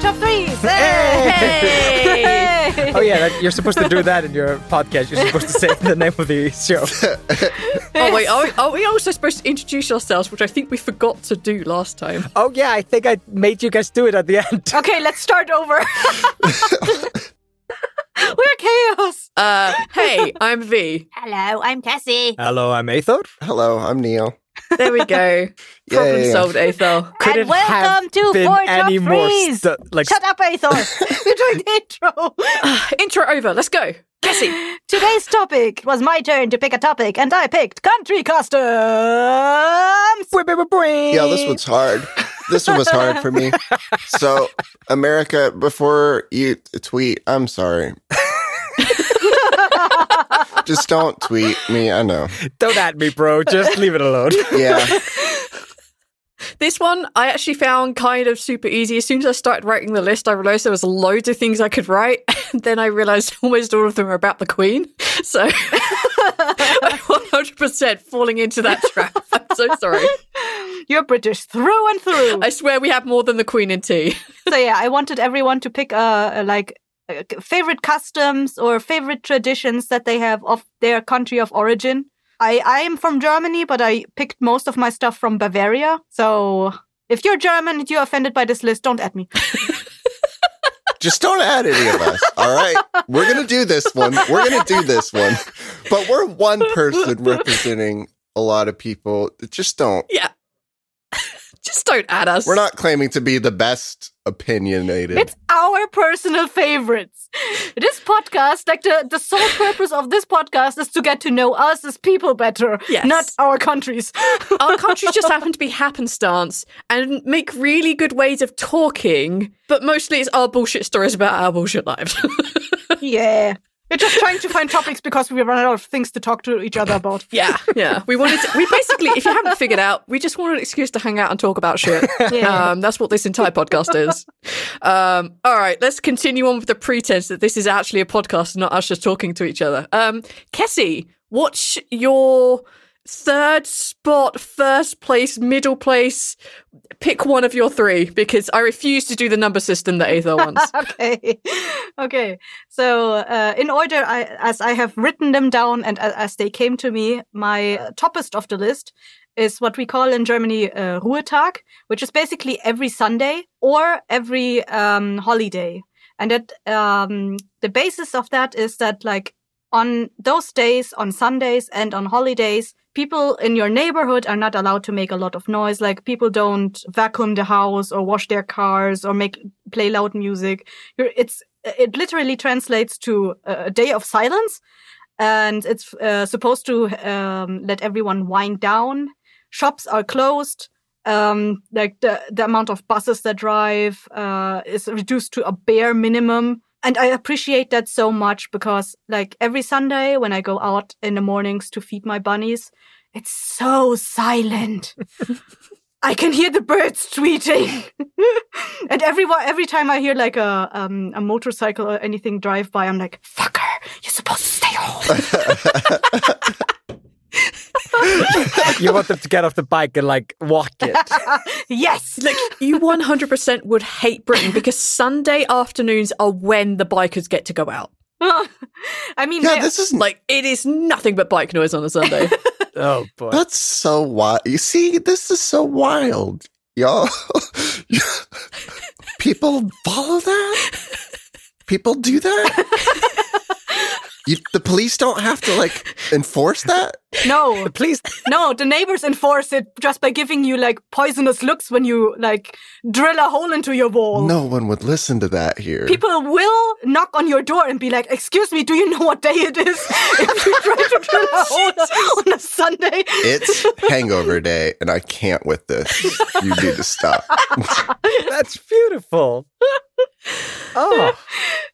Top 3's! Hey! Hey! Oh yeah, you're supposed to do that in your podcast. You're supposed to say the name of the show. Oh wait, are we also supposed to introduce ourselves, which I think we forgot to do last time? Oh yeah, I think I made you guys do it at the end. Okay, let's start over. We're chaos! Hey, I'm V. Hello, I'm Cassie. Hello, I'm Aethor. Hello, I'm Neil. There we go. Problem solved, Aethor. And welcome to 4 Top 3's. Shut up, Aethor. You're doing the intro. Intro over. Let's go. Cassie. Today's topic was my turn to pick a topic, and I picked country customs. Yeah, this one's hard. This one was hard for me. So, America, before you tweet, I'm sorry. Just don't tweet me, I know. Don't at me, bro. Just leave it alone. Yeah. This one I actually found kind of super easy. As soon as I started writing the list, I realized there was loads of things I could write. And then I realized almost all of them are about the Queen. So I'm 100% falling into that trap. I'm so sorry. You're British through and through. I swear we have more than the Queen in tea. So yeah, I wanted everyone to pick favorite customs or favorite traditions that they have of their country of origin. I am from Germany, but I picked most of my stuff from Bavaria. So if you're German and you're offended by this list, don't at me. Just don't add any of us, all right? We're going to do this one. We're going to do this one. But we're one person representing a lot of people. Just don't. Yeah. Just don't add us. We're not claiming to be the best opinionated. It's our personal favorites. This podcast, like the sole purpose of this podcast is to get to know us as people better, yes. Not our countries. Our countries just happen to be happenstance and make really good ways of talking, but mostly it's our bullshit stories about our bullshit lives. Yeah. We're just trying to find topics because we run out of things to talk to each other about. Yeah. We basically, if you haven't figured out, we just want an excuse to hang out and talk about shit. Yeah. That's what this entire podcast is. All right, let's continue on with the pretense that this is actually a podcast and not us just talking to each other. Kessie, what's your third spot, first place, middle place? Pick one of your three because I refuse to do the number system that Aethor wants. Okay. So in order, as I have written them down and as they came to me, my toppest of the list is what we call in Germany Ruhetag, which is basically every Sunday or every holiday. And that the basis of that is that like on those days, on Sundays and on holidays, people in your neighborhood are not allowed to make a lot of noise. Like people don't vacuum the house or wash their cars or play loud music. It literally translates to a day of silence, and it's supposed to let everyone wind down. Shops are closed. Like the amount of buses that drive is reduced to a bare minimum. And I appreciate that so much because, like, every Sunday when I go out in the mornings to feed my bunnies, it's so silent. I can hear the birds tweeting. And every time I hear, like, a motorcycle or anything drive by, I'm like, fucker, you're supposed to stay home. You want them to get off the bike and like walk it. Yes. Like you 100% would hate Britain because Sunday afternoons are when the bikers get to go out. I mean, yeah, this is like, it is nothing but bike noise on a Sunday. Oh boy, that's so wild. You see, this is so wild, y'all. People follow that. People do that. The police don't have to like enforce that. No, please. No, the neighbors enforce it just by giving you like poisonous looks when you like drill a hole into your wall. No one would listen to that here. People will knock on your door and be like, "Excuse me, do you know what day it is?" If you try to drill a hole on a Sunday, it's hangover day, and I can't with this. You need to stop. That's beautiful. Oh.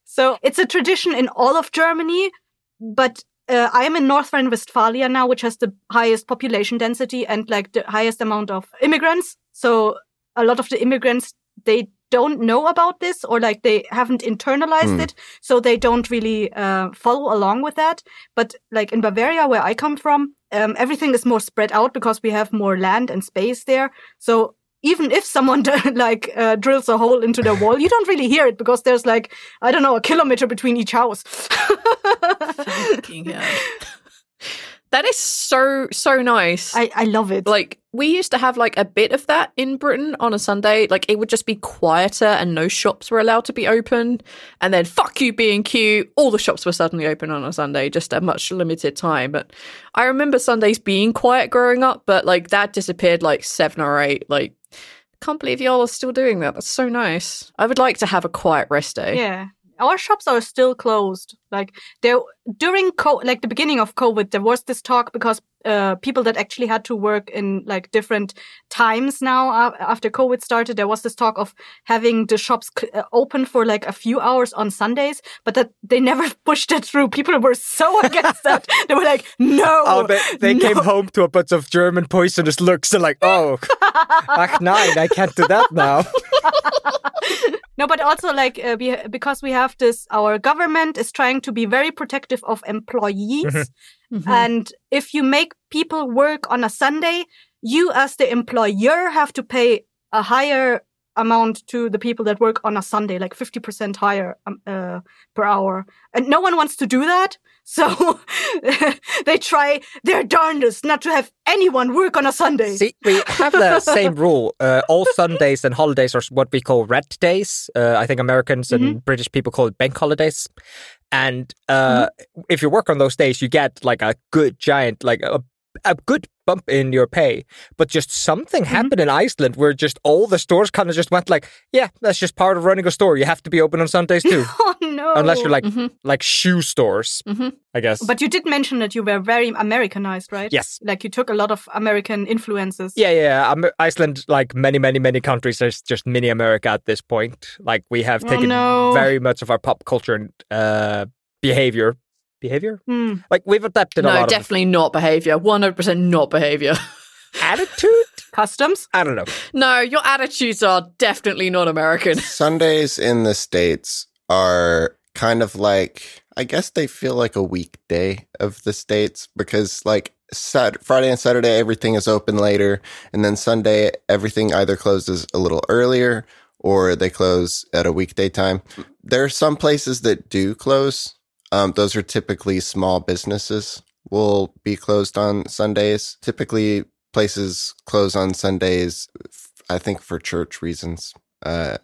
So it's a tradition in all of Germany, but I am in North Rhine-Westphalia now, which has the highest population density and like the highest amount of immigrants. So a lot of the immigrants, they don't know about this or like they haven't internalized it. So they don't really follow along with that. But like in Bavaria, where I come from, everything is more spread out because we have more land and space there. So even if someone drills a hole into the wall, you don't really hear it because there's like, I don't know, a kilometer between each house. Fucking hell. That is so, so nice. I love it. Like, we used to have like a bit of that in Britain on a Sunday. Like, it would just be quieter and no shops were allowed to be open. And then fuck you, B&Q, all the shops were suddenly open on a Sunday, just a much limited time. But I remember Sundays being quiet growing up, but like that disappeared like 7 or 8, like, can't believe y'all are still doing that. That's so nice. I would like to have a quiet rest day. Yeah. Our shops are still closed. Like, during the beginning of COVID, there was this talk because people that actually had to work in, like, different times now after COVID started, there was this talk of having the shops open for, like, a few hours on Sundays, but that they never pushed it through. People were so against that. They were like, no. Oh, they came home to a bunch of German poisonous looks. They're like, oh, ach nein, I can't do that now. No, but also like because we have this, our government is trying to be very protective of employees. Mm-hmm. And if you make people work on a Sunday, you as the employer have to pay a higher amount to the people that work on a Sunday, like 50% higher per hour. And no one wants to do that. So they try their darndest not to have anyone work on a Sunday. See, we have the same rule. All Sundays and holidays are what we call red days. I think Americans and British people call it bank holidays. And if you work on those days, you get like a good giant, like a good bump in your pay. But just something happened in Iceland where just all the stores kind of just went like, yeah, that's just part of running a store. You have to be open on Sundays too. Oh, no. Unless you're like shoe stores, I guess. But you did mention that you were very Americanized, right? Yes. Like you took a lot of American influences. Yeah. Iceland, like many, many, many countries, is just mini America at this point. Like we have taken very much of our pop culture and behavior? Like, we've adapted a lot. No, definitely not behavior. 100% not behavior. Attitude? Customs? I don't know. No, your attitudes are definitely not American. Sundays in the States are kind of like, I guess they feel like a weekday of the States because, like, Friday and Saturday, everything is open later. And then Sunday, everything either closes a little earlier or they close at a weekday time. There are some places that do close. Those are typically small businesses will be closed on Sundays. Typically, places close on Sundays, I think for church reasons.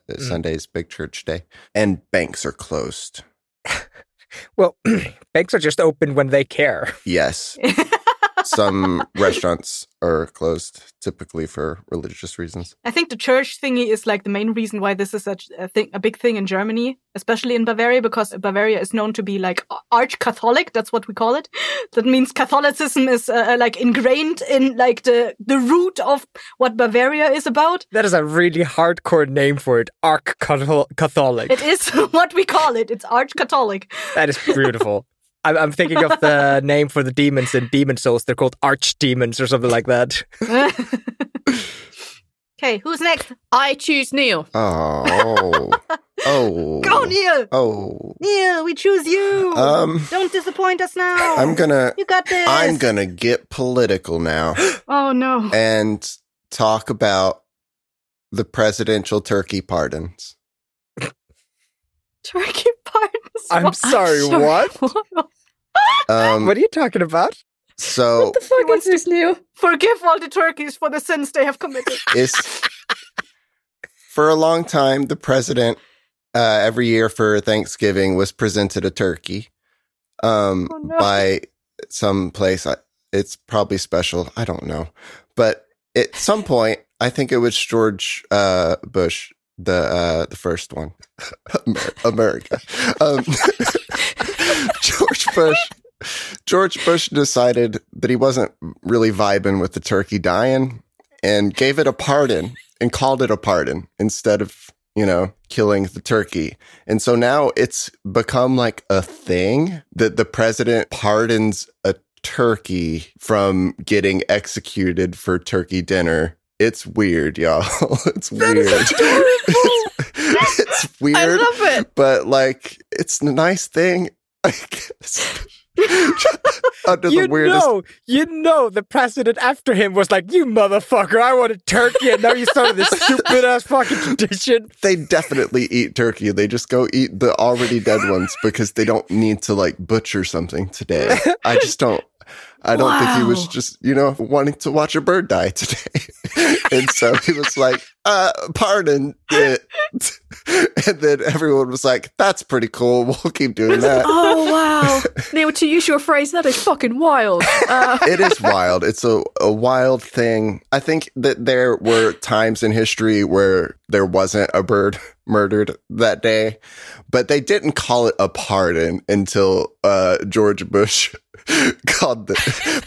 Sunday's big church day. And banks are closed. Well, banks are just open when they care. Yes. Some restaurants are closed, typically for religious reasons. I think the church thingy is like the main reason why this is such a big thing in Germany, especially in Bavaria, because Bavaria is known to be like arch-Catholic. That's what we call it. That means Catholicism is like ingrained in like the root of what Bavaria is about. That is a really hardcore name for it, arch-Catholic. It is what we call it. It's arch-Catholic. That is beautiful. I'm thinking of the name for the demons in Demon Souls. They're called archdemons or something like that. Okay, who's next? I choose Neil. Oh. Go, Neil. Oh. Neil, we choose you. Don't disappoint us now. You got this. I'm going to get political now. Oh, no. And talk about the presidential turkey pardons. Turkey pardons? I'm sorry, what? What are you talking about? So, what the fuck is this new? Forgive all the turkeys for the sins they have committed. For a long time, the president, every year for Thanksgiving, was presented a turkey by some place. It's probably special. I don't know. But at some point, I think it was George Bush, the first one. America. George Bush decided that he wasn't really vibing with the turkey dying and gave it a pardon and called it a pardon instead of, killing the turkey. And so now it's become like a thing that the president pardons a turkey from getting executed for turkey dinner. It's weird, y'all. It's weird. That is adorable. It's weird. I love it. But it's a nice thing, I guess. The president after him was like, you motherfucker, I want a turkey, and now you started this stupid ass fucking tradition. They definitely eat turkey. They just go eat the already dead ones because they don't need to butcher something today. I don't think he was just wanting to watch a bird die today. And so he was like, pardon it. And then everyone was like, that's pretty cool, we'll keep doing that. Oh wow. Now, to use your phrase, that is fucking wild. It is wild. It's a wild thing. I think that there were times in history where there wasn't a bird murdered that day, but they didn't call it a pardon until George Bush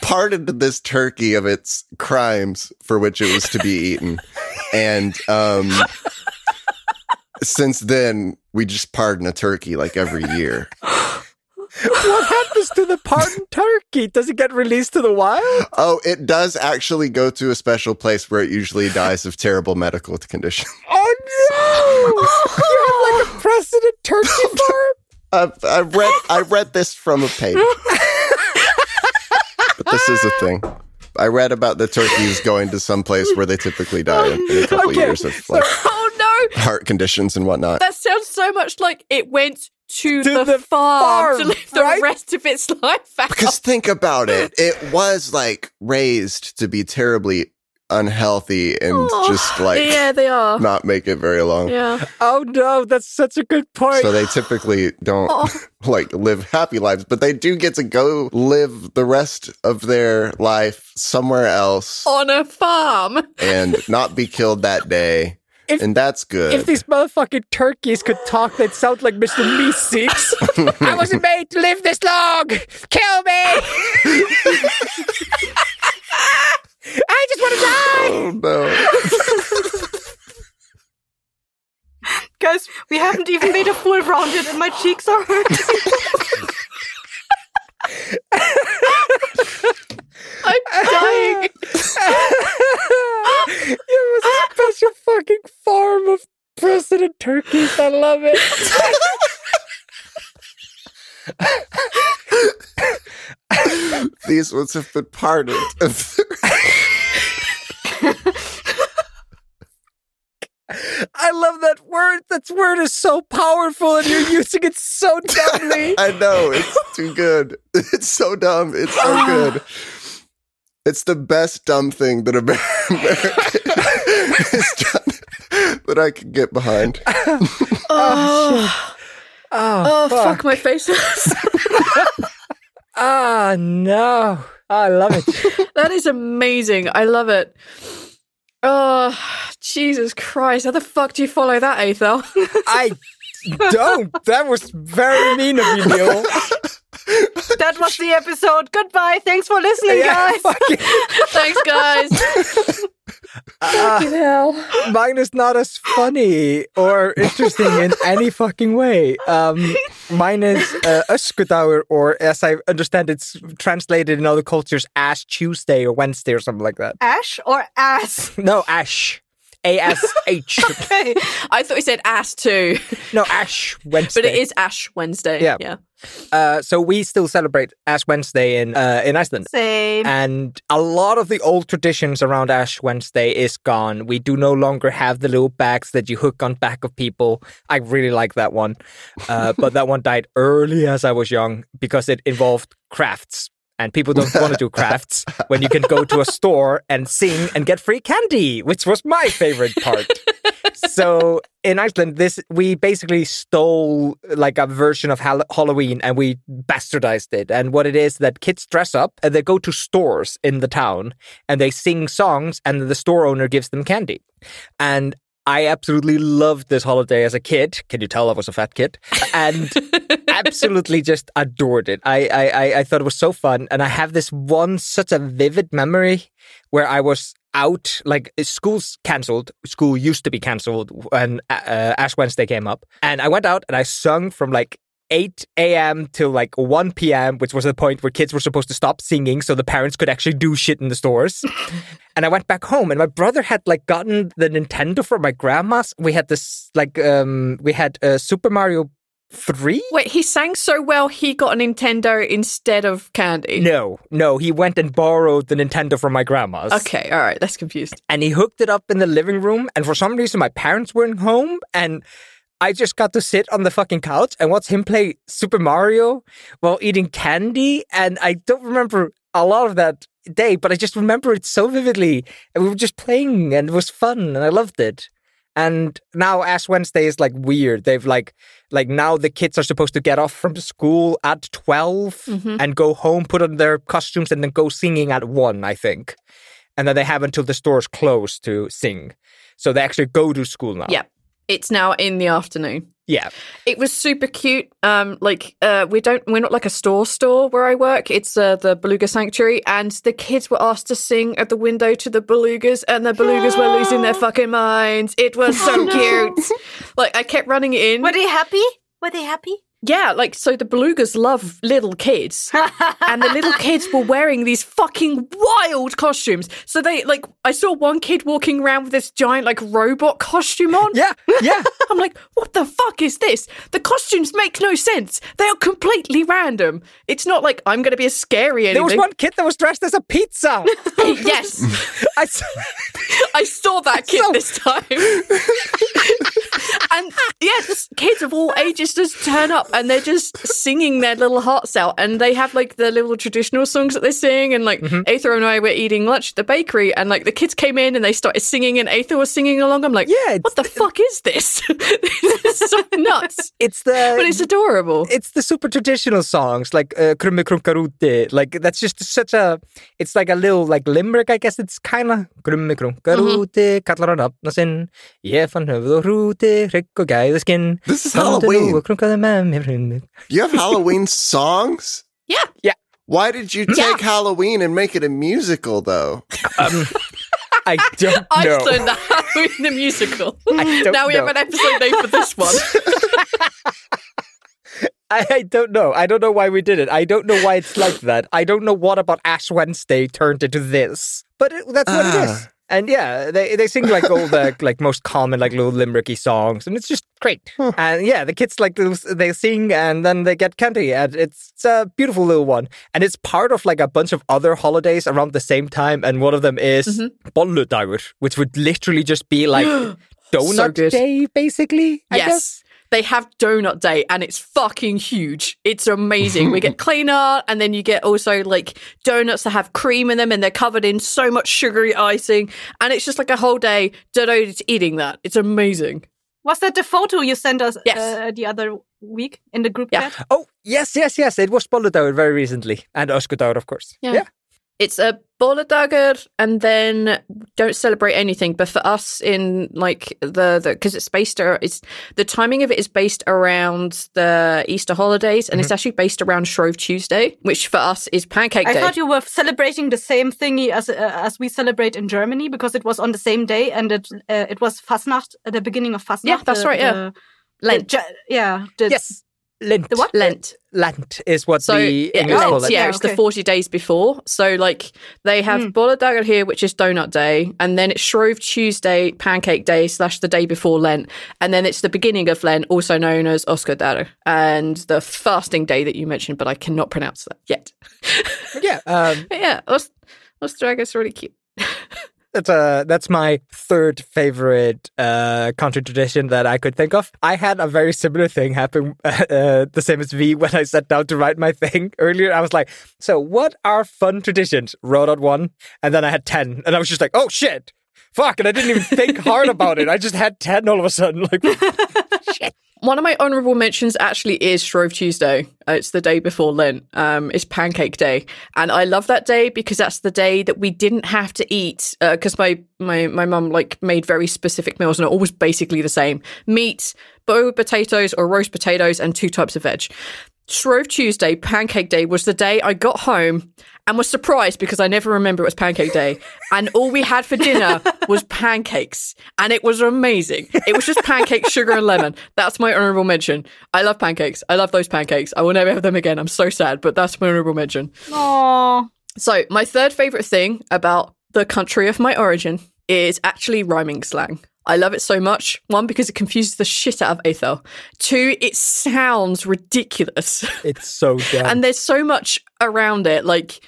pardoned this turkey of its crimes for which it was to be eaten. And since then, we just pardon a turkey every year. What happens to the pardoned turkey? Does it get released to the wild? Oh, it does actually go to a special place where it usually dies of terrible medical condition. Oh, no! You have a precedent turkey farm? I read this from a paper. But this is a thing. I read about the turkeys going to some place where they typically die in a couple of years of heart conditions and whatnot. That sounds so much like it went to the farm to live the rest of its life out. Because think about it. It was raised to be terribly unhealthy and they are not make it very long. Yeah. Oh no, that's such a good point. So they typically don't live happy lives, but they do get to go live the rest of their life somewhere else on a farm and not be killed that day. And that's good. If these motherfucking turkeys could talk, they'd sound like Mr. Me6. I wasn't made to live this long. Kill me. I just want to die. Oh, no. Guys, we haven't even made a full round yet, and my cheeks are hurting. I'm dying. It was a special fucking farm of president turkeys. I love it. These ones have been pardoned. I love that word. That word is so powerful and you're using it so dumbly. I know. It's too good. It's so dumb. It's so good. It's the best dumb thing that America has done that I can get behind. Fuck my face. Ah, no. I love it. That is amazing. I love it. Oh, Jesus Christ. How the fuck do you follow that, Athel? I don't. That was very mean of you, Neil. That was the episode. Goodbye. Thanks for listening, guys. Thanks, guys. Fucking hell. Mine is not as funny or interesting in any fucking way. Mine is Öskudagur, or as I understand it's translated in other cultures, Ash Tuesday or Wednesday or something like that. Ash or ass? No, Ash. A-S-H. Okay. I thought you said ass too. No, Ash Wednesday. But it is Ash Wednesday. Yeah. So we still celebrate Ash Wednesday in Iceland. Same. And a lot of the old traditions around Ash Wednesday is gone. We do no longer have the little bags that you hook on back of people. I really like that one. But that one died early as I was young because it involved crafts. And people don't want to do crafts when you can go to a store and sing and get free candy, which was my favorite part. So in Iceland, we basically stole like a version of Halloween and we bastardized it. And what it is that kids dress up and they go to stores in the town and they sing songs and the store owner gives them candy. And I absolutely loved this holiday as a kid. Can you tell I was a fat kid? And... absolutely just adored it. I thought it was so fun. And I have this one such a vivid memory where I was out, like school's cancelled. School used to be cancelled when Ash Wednesday came up. And I went out and I sung from like 8 a.m. till like 1 p.m., which was the point where kids were supposed to stop singing so the parents could actually do shit in the stores. And I went back home and my brother had like gotten the Nintendo from my grandma's. We had this like, we had Super Mario 3? Wait, he sang so well he got a Nintendo instead of candy. No, he went and borrowed the Nintendo from my grandma's. Okay, all right, that's confused. And he hooked it up in the living room, and for some reason my parents weren't home, and I just got to sit on the fucking couch and watch him play Super Mario while eating candy, and I don't remember a lot of that day, but I just remember it so vividly, and we were just playing, and it was fun, and I loved it. And now Ash Wednesday is like weird. They've like now the kids are supposed to get off from school at 12 and go home, put on their costumes and then go singing at 1, I think. And then they have until the stores close to sing. So they actually go to school now. Yeah. It's now in the afternoon. Yeah. It was super cute. We're not like a store where I work. It's the Beluga Sanctuary, and the kids were asked to sing at the window to the belugas, and the belugas were losing their fucking minds. It was so cute. Like, I kept running in. Were they happy? Yeah, like, so the belugas love little kids, and the little kids were wearing these fucking wild costumes. So they, like, I saw one kid walking around with this giant, like, robot costume on. Yeah. I'm like, what the fuck is this? The costumes make no sense. They are completely random. It's not like I'm going to be a scary anything. There was one kid that was dressed as a pizza. Yes. I saw that kid this time. And yeah, just kids of all ages just turn up and they're just singing their little hearts out. And they have like the little traditional songs that they sing. And like Aether and I were eating lunch at the bakery, and like the kids came in and they started singing, and Aether was singing along. I'm like, yeah, what the fuck is this? This is so nuts. But it's adorable. It's the super traditional songs like Krummi Krúnkar úti. Like, that's just such a, it's like a little like limerick, I guess. It's kind of Krummi Krúnkar úti, kallar hann nafna sinn, ég fann höfuð og hrúti. This is Halloween. You have Halloween songs? Yeah. Why did you take Halloween and make it a musical, though? I don't know. Iceland, the Halloween the musical. Now we have an episode name for this one. I don't know. I don't know why we did it. I don't know why it's like that. I don't know what about Ash Wednesday turned into this. But that's what it is. And yeah, they sing like all the like most common like little limericky songs, and it's just great. And yeah, the kids like they sing and then they get candy, and it's a beautiful little one. And it's part of like a bunch of other holidays around the same time, and one of them is Bolludagur, which would literally just be like donut day, basically. I guess. They have donut day, and it's fucking huge. It's amazing. We get clean art, and then you get also like donuts that have cream in them, and they're covered in so much sugary icing. And it's just like a whole day devoted to eating that. It's amazing. Was that the photo you sent us the other week in the group chat? Oh, yes. It was Bolludagur very recently, and Öskudagur, of course. Yeah. It's a Bóndadagur, and then don't celebrate anything. But for us, in like because it's based, it's the timing of it is based around the Easter holidays, and it's actually based around Shrove Tuesday, which for us is Pancake Day. I thought you were celebrating the same thingy as we celebrate in Germany, because it was on the same day, and it was Fastnacht, the beginning of Fastnacht. Yeah, that's right. Lent. Yes. Lent. The what? Lent. Lent is what the English call it. Yeah, it's the 40 days before. So, like, they have Bolludagur here, which is Donut Day, and then it's Shrove Tuesday, Pancake Day / the day before Lent, and then it's the beginning of Lent, also known as Öskudagur, and the fasting day that you mentioned, but I cannot pronounce that yet. Öskudagur is really cute. That's my third favorite country tradition that I could think of. I had a very similar thing happen, the same as V, when I sat down to write my thing earlier. I was like, so what are fun traditions? Wrote out one, and then I had 10. And I was just like, oh, shit. Fuck. And I didn't even think hard about it. I just had 10 all of a sudden. Like, shit. One of my honourable mentions actually is Shrove Tuesday. It's the day before Lent. It's Pancake Day. And I love that day because that's the day that we didn't have to eat, because my mum like made very specific meals and are always basically the same. Meat, boiled potatoes or roast potatoes, and 2 types of veg. Shrove Tuesday, Pancake Day, was the day I got home and was surprised because I never remember it was Pancake Day. And all we had for dinner was pancakes. And it was amazing. It was just pancakes, sugar and lemon. That's my honourable mention. I love pancakes. I love those pancakes. I will never have them again. I'm so sad, but that's my honourable mention. Aww. So my third favourite thing about the country of my origin is actually rhyming slang. I love it so much. 1, because it confuses the shit out of Athel. 2, it sounds ridiculous. It's so dumb. And there's so much around it. Like,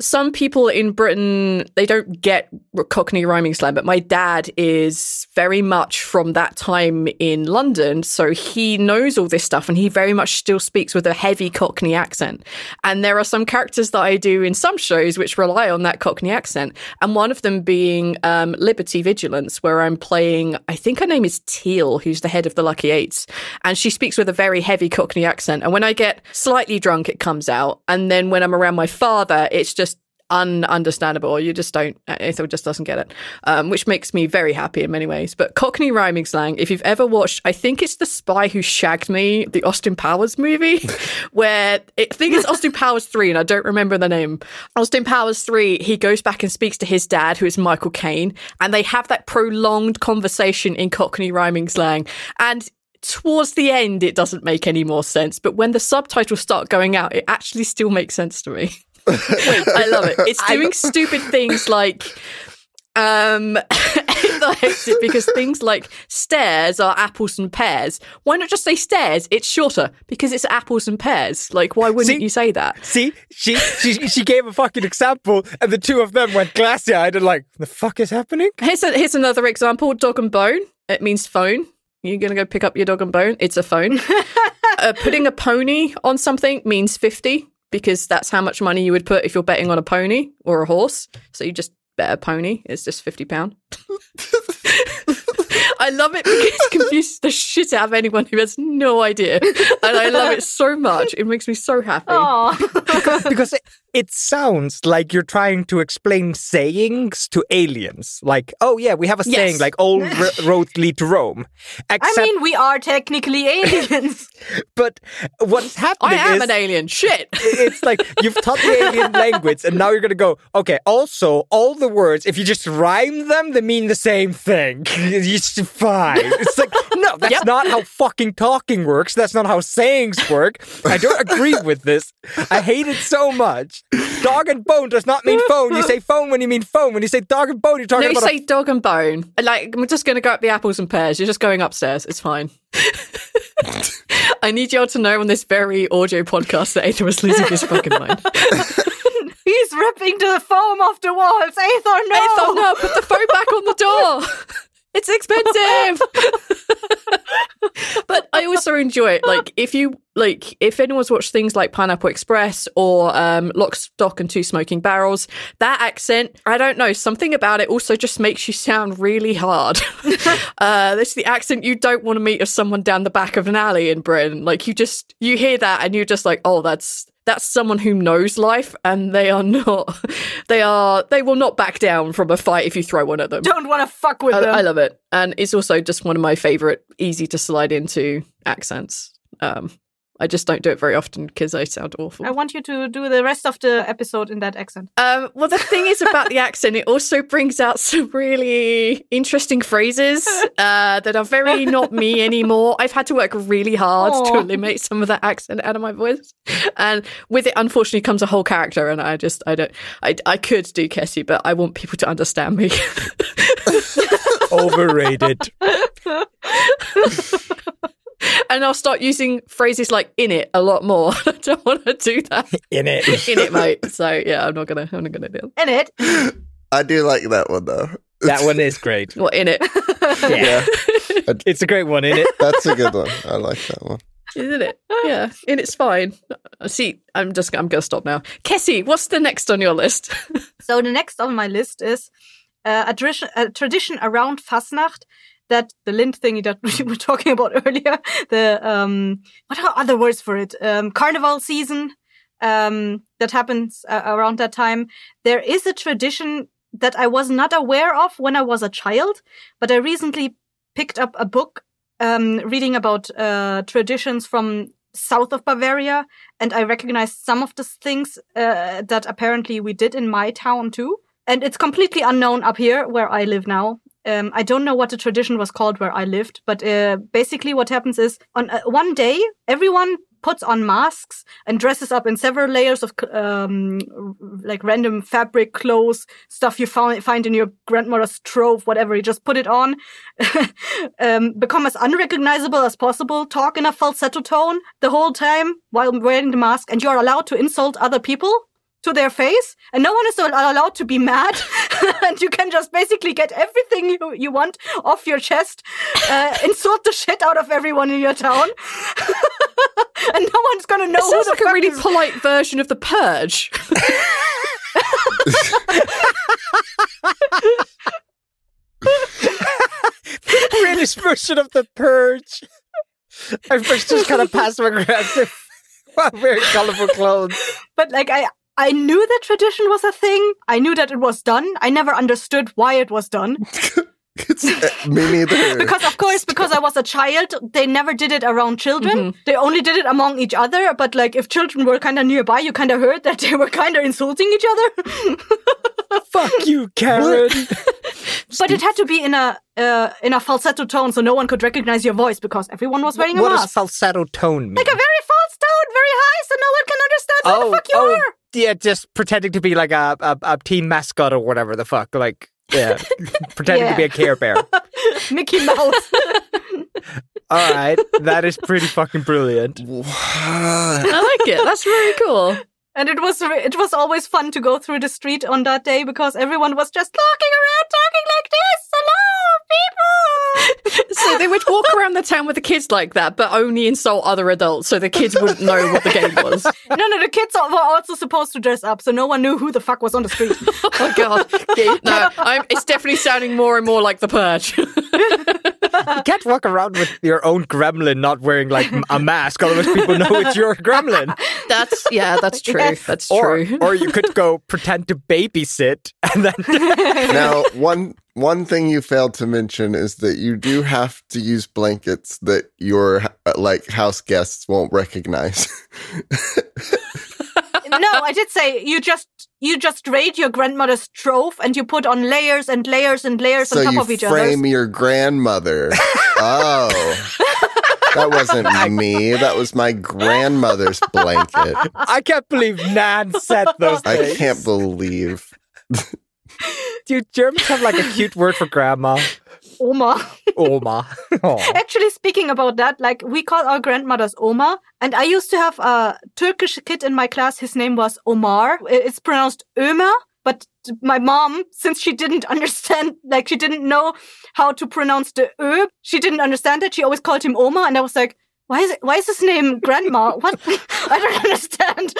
some people in Britain, they don't get Cockney rhyming slang, but my dad is very much from that time in London, so he knows all this stuff, and he very much still speaks with a heavy Cockney accent. And there are some characters that I do in some shows which rely on that Cockney accent, and one of them being Liberty Vigilance, where I'm playing, I think her name is Teal, who's the head of the Lucky Eights, and she speaks with a very heavy Cockney accent. And when I get slightly drunk, it comes out, and then when I'm around my father, it's just ununderstandable. You just don't, Ethel just doesn't get it, which makes me very happy in many ways. But Cockney rhyming slang, if you've ever watched, I think it's The Spy Who Shagged Me, the Austin Powers movie, where I think it's Austin Powers 3, and I don't remember the name. Austin Powers 3, he goes back and speaks to his dad, who is Michael Caine, and they have that prolonged conversation in Cockney rhyming slang. And towards the end, it doesn't make any more sense. But when the subtitles start going out, it actually still makes sense to me. I love it. It's doing stupid things like I hate it because things like stairs are apples and pears. Why not just say stairs? It's shorter because it's apples and pears. Like, why wouldn't you say that? See, she gave a fucking example, and the two of them went glassy-eyed and like, the fuck is happening? Here's another example. Dog and bone. It means phone. You're going to go pick up your dog and bone. It's a phone. Putting a pony on something means 50. Because that's how much money you would put if you're betting on a pony or a horse. So you just bet a pony. It's just £50. I love it because it confuses the shit out of anyone who has no idea. And I love it so much. It makes me so happy. Because it sounds like you're trying to explain sayings to aliens. Like, oh yeah, we have a saying like all roads lead to Rome. Except, I mean, we are technically aliens. But what's happening is... I am an alien, shit. It's like you've taught the alien language and now you're going to go, okay, also all the words, if you just rhyme them, they mean the same thing. Fine. It's like, no, that's not how fucking talking works. That's not how sayings work. I don't agree with this. I hate it so much. Dog and bone does not mean phone. You say phone when you mean phone. When you say dog and bone, you're talking about... No, you say dog and bone. Like, I'm just going to go up the apples and pears. You're just going upstairs. It's fine. I need y'all to know on this very audio podcast that Aether was losing his fucking mind. He's ripping the foam off the walls. Aether, no! Aether, no! Put the foam back on the door! It's expensive. But I also enjoy it. Like, if anyone's watched things like Pineapple Express or Lock, Stock, and Two Smoking Barrels, that accent, I don't know, something about it also just makes you sound really hard. That's the accent you don't want to meet of someone down the back of an alley in Britain. Like, you hear that and you're just like, oh, that's someone who knows life, and they will not back down from a fight if you throw one at them. Don't want to fuck with them. I love it. And it's also just one of my favorite, easy to slide into accents. I just don't do it very often because I sound awful. I want you to do the rest of the episode in that accent. Well, the thing is about the accent, it also brings out some really interesting phrases that are very not me anymore. I've had to work really hard to eliminate some of that accent out of my voice. And with it, unfortunately, comes a whole character. And I could do Kessie, but I want people to understand me. Overrated. And I'll start using phrases like "in it" a lot more. I don't want to do that. In it, mate. So yeah, I'm not gonna do it. In it. I do like that one though. That one is great. Well, in it. Yeah, it's a great one. In it. That's a good one. I like that one. Isn't it? Yeah, and it's fine. See, I'm gonna stop now. Kessie, what's the next on your list? So the next on my list is a tradition around Fastnacht. That the Lent thingy that we were talking about earlier, the what are other words for it? Carnival season that happens around that time. There is a tradition that I was not aware of when I was a child, but I recently picked up a book reading about traditions from south of Bavaria, and I recognized some of the things that apparently we did in my town too. And it's completely unknown up here where I live now. I don't know what the tradition was called where I lived, but basically what happens is on one day, everyone puts on masks and dresses up in several layers of like random fabric, clothes, stuff you find in your grandmother's trove, whatever. You just put it on, become as unrecognizable as possible, talk in a falsetto tone the whole time while wearing the mask, and you're allowed to insult other people to their face, and no one is allowed to be mad, and you can just basically get everything you want off your chest, insult the shit out of everyone in your town, and no one's gonna know. It sounds like a really polite version of The Purge. The British version of The Purge. Everyone's just kind of passive aggressive while wearing colorful clothes. But like I knew that tradition was a thing. I knew that it was done. I never understood why it was done. Me neither. Because I was a child, they never did it around children. Mm-hmm. They only did it among each other. But like, if children were kind of nearby, you kind of heard that they were kind of insulting each other. Fuck you, Karen. But it had to be in a falsetto tone, so no one could recognize your voice because everyone was wearing a mask. What does falsetto tone mean? Like a very false tone, very high, so no one can understand who the fuck you are. Yeah, just pretending to be like a team mascot or whatever the fuck. Like, yeah, pretending to be a Care Bear. Mickey Mouse. All right, that is pretty fucking brilliant. I like it. That's really cool. And it was always fun to go through the street on that day because everyone was just walking around talking like this. Hello, people! So they would walk around the town with the kids like that, but only insult other adults, so the kids wouldn't know what the game was. No, the kids were also supposed to dress up, so no one knew who the fuck was on the street. Oh, God. No, it's definitely sounding more and more like The Purge. You can't walk around with your own gremlin not wearing, like, a mask. Otherwise people know it's your gremlin. That's true. Yes. That's true. Or you could go pretend to babysit. And then now, one thing you failed to mention is that you do have to use blankets that your, like, house guests won't recognize. No, I did say you just raid your grandmother's trove and you put on layers and layers and layers on top of each other. So you frame your grandmother. Oh. That wasn't me. That was my grandmother's blanket. I can't believe Nan said those things. I can't believe. Dude, Germans have like a cute word for grandma. Oma. Oma. Aww. Actually, speaking about that, like we call our grandmothers Oma. And I used to have a Turkish kid in my class. His name was Omar. It's pronounced Ömer. But my mom, since she didn't understand, like she didn't know how to pronounce the Ö, she didn't understand it. She always called him Oma. And I was like, why is his name Grandma? What? I don't understand.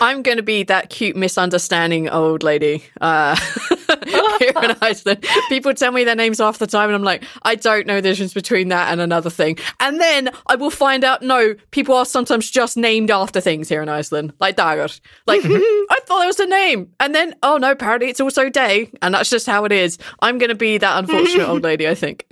I'm going to be that cute, misunderstanding old lady here in Iceland. People tell me their names half the time and I'm like, I don't know the difference between that and another thing. And then I will find out, no, people are sometimes just named after things here in Iceland, like Dagur. Like, I thought it was a name. And then, oh no, apparently it's also day. And that's just how it is. I'm going to be that unfortunate old lady, I think.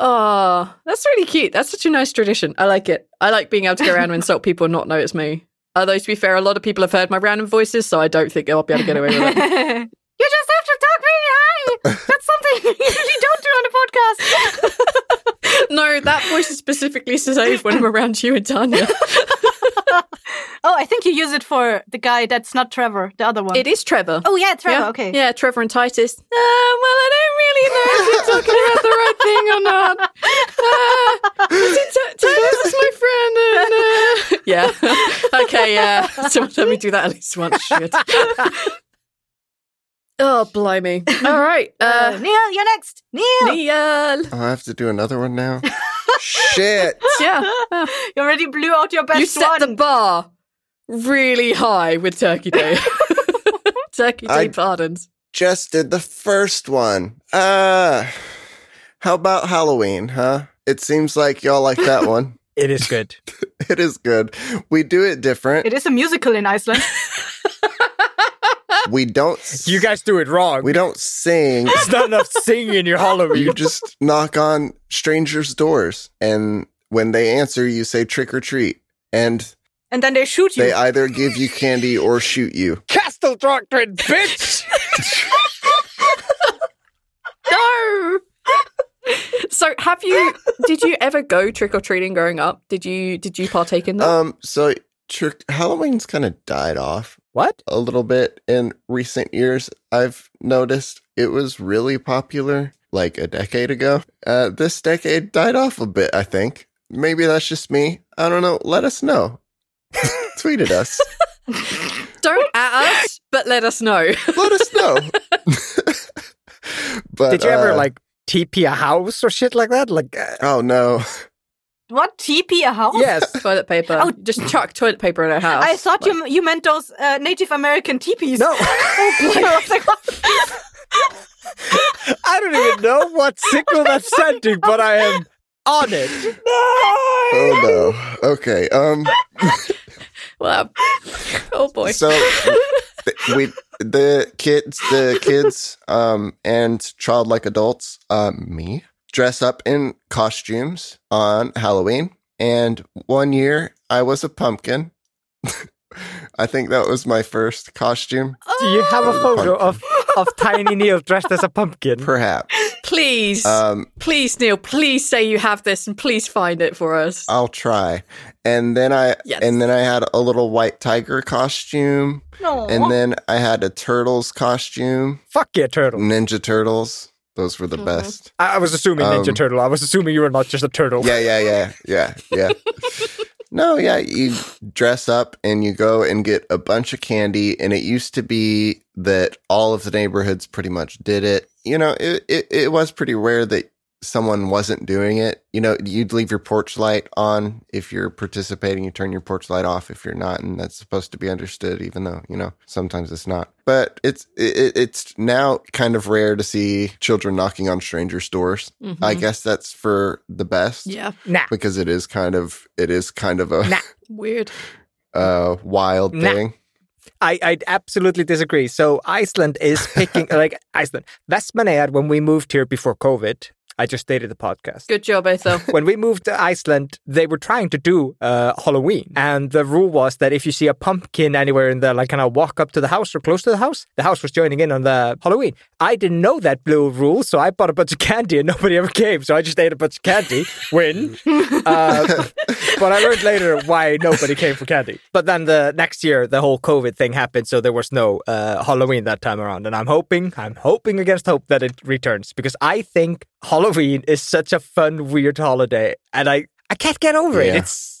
Oh, that's really cute. That's such a nice tradition. I like it. I like being able to go around and insult people and not know it's me. Although, to be fair, a lot of people have heard my random voices, so I don't think I'll be able to get away with it. You just have to talk really high. That's something you usually don't do on a podcast. No, that voice is specifically saved when I'm around you and Tanya. Oh, I think you use it for the guy that's not Trevor, the other one. It is Trevor. Oh, yeah, Trevor, yeah. Okay. Yeah, Trevor and Titus. Well, I don't really know if you're talking about the right thing or not. Titus is my friend. And, yeah. Okay, yeah. Someone let me do that at least once. Shit. Oh, blimey. All right. Neil, you're next. Neil. I have to do another one now. Shit. Yeah. You already blew out your best one. You set the bar really high with Turkey Day. Turkey Day pardons. Just did the first one. How about Halloween, huh? It seems like y'all like that one. It is good. It is good. We do it different. It is a musical in Iceland. We don't... You guys do it wrong. We don't sing. There's not enough singing in your Halloween. You just knock on strangers' doors, and when they answer, you say trick or treat. And then they shoot you. They either give you candy or shoot you. Castle Doctrine, bitch! No! So, did you ever go trick-or-treating growing up? Did you partake in that? Halloween's kind of died off. What? A little bit in recent years. I've noticed it was really popular like a decade ago. This decade died off a bit, I think. Maybe that's just me. I don't know. Let us know. Tweet at us. Don't at us, but let us know. Let us know. But, did you ever like TP a house or shit like that? Like, oh, no. What, TP a house? Yes, toilet paper. Oh, just chuck toilet paper in a house. I thought you meant those Native American teepees. No. I don't even know what signal that's sending, but I am on it. No. Oh no. Okay. Wow. Oh boy. So the kids, and childlike adults, me, dress up in costumes on Halloween. And one year I was a pumpkin. I think that was my first costume. Do you have a photo of tiny Neil dressed as a pumpkin? Perhaps. Please. Please, Neil, please say you have this and please find it for us. I'll try. And then I had a little white tiger costume. Aww. And then I had a turtles costume. Fuck yeah, turtles. Ninja Turtles. Those were the best. I was assuming Ninja Turtle. I was assuming you were not just a turtle. Yeah. No, yeah, you dress up and you go and get a bunch of candy. And it used to be that all of the neighborhoods pretty much did it. You know, it was pretty rare that someone wasn't doing it. You know, you'd leave your porch light on if you're participating. You turn your porch light off if you're not, and that's supposed to be understood, even though, you know, sometimes it's not. But it's now kind of rare to see children knocking on strangers' doors. Mm-hmm. I guess that's for the best. Yeah. Nah. Because it is kind of a weird wild thing. I absolutely disagree. So Iceland is picking Vestmannaeyjar, when we moved here before COVID. I just dated the podcast. Good job, Ethel. When we moved to Iceland, they were trying to do Halloween. And the rule was that if you see a pumpkin anywhere in the, like, kind of walk up to the house or close to the house was joining in on the Halloween. I didn't know that blue rule, so I bought a bunch of candy and nobody ever came. So I just ate a bunch of candy. Win. But I learned later why nobody came for candy. But then the next year, the whole COVID thing happened, so there was no Halloween that time around. And I'm hoping against hope that it returns, because I think Halloween is such a fun, weird holiday, and I can't get over it. It's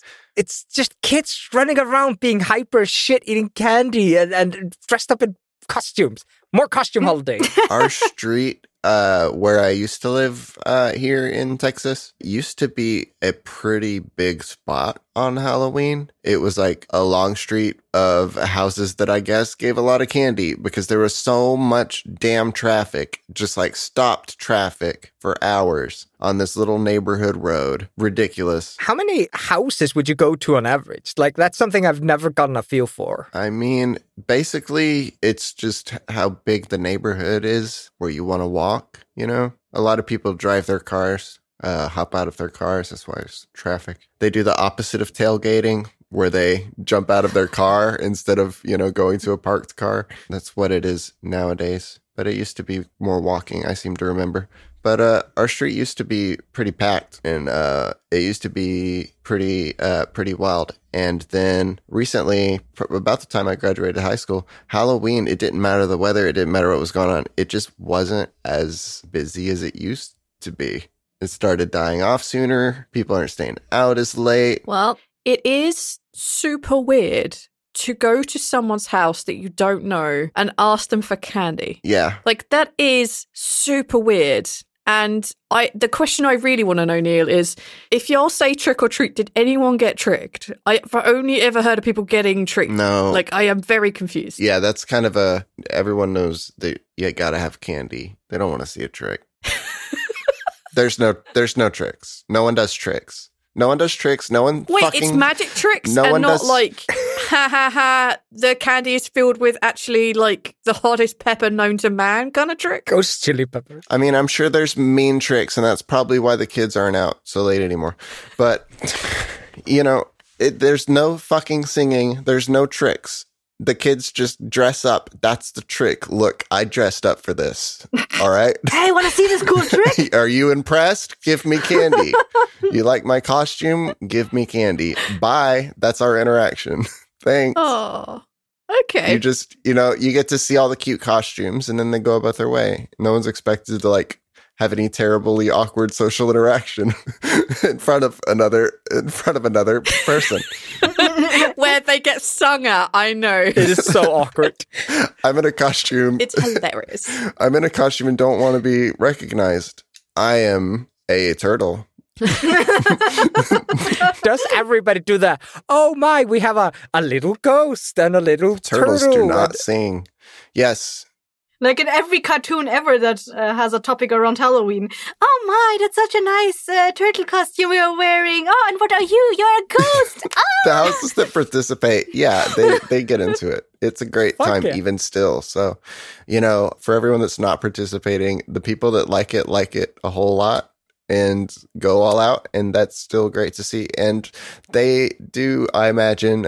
just kids running around being hyper shit, eating candy, and dressed up in costumes. More costume holiday. Our street, where I used to live here in Texas, used to be a pretty big spot on Halloween. It was like a long street of houses that I guess gave a lot of candy, because there was so much damn traffic, just like stopped traffic for hours on this little neighborhood road. Ridiculous. How many houses would you go to on average? Like, that's something I've never gotten a feel for. I mean, basically, it's just how big the neighborhood is where you want to walk, you know? A lot of people drive their cars hop out of their cars. That's why there's traffic. They do the opposite of tailgating, where they jump out of their car instead of, you know, going to a parked car. That's what it is nowadays. But it used to be more walking, I seem to remember. But our street used to be pretty packed, and it used to be pretty wild. And then recently, about the time I graduated high school, Halloween, it didn't matter the weather, it didn't matter what was going on. It just wasn't as busy as it used to be. It started dying off sooner. People aren't staying out as late. Well, it is super weird to go to someone's house that you don't know and ask them for candy. Yeah. Like, that is super weird. And the question I really want to know, Neil, is if y'all say trick or treat, did anyone get tricked? I've only ever heard of people getting tricked. No. Like, I am very confused. Yeah, that's kind of everyone knows that you gotta have candy. They don't want to see a trick. There's no tricks. No one does tricks. No one does tricks. No one. Wait, fucking, it's magic tricks, no and one not does... like, ha ha ha. The candy is filled with actually like the hottest pepper known to man kind of trick. Ghost chili pepper. I mean, I'm sure there's mean tricks, and that's probably why the kids aren't out so late anymore. But you know, there's no fucking singing. There's no tricks. The kids just dress up. That's the trick. Look, I dressed up for this. All right. Hey, want to see this cool trick? Are you impressed? Give me candy. You like my costume? Give me candy. Bye. That's our interaction. Thanks. Oh, okay. You just, you know, you get to see all the cute costumes, and then they go about their way. No one's expected to like have any terribly awkward social interaction in front of another person. Where they get sung at, I know. It is so awkward. I'm in a costume. It's hilarious. I'm in a costume and don't want to be recognized. I am a turtle. Does everybody do that? Oh my, we have a little ghost and a little turtle. Turtles do not sing. Yes. Like in every cartoon ever that has a topic around Halloween. Oh my, that's such a nice turtle costume you're wearing. Oh, and what are you? You're a ghost. Oh. The houses that participate, yeah, they get into it. It's a great time, even still. So, you know, for everyone that's not participating, the people that like it a whole lot and go all out, and that's still great to see. And they do, I imagine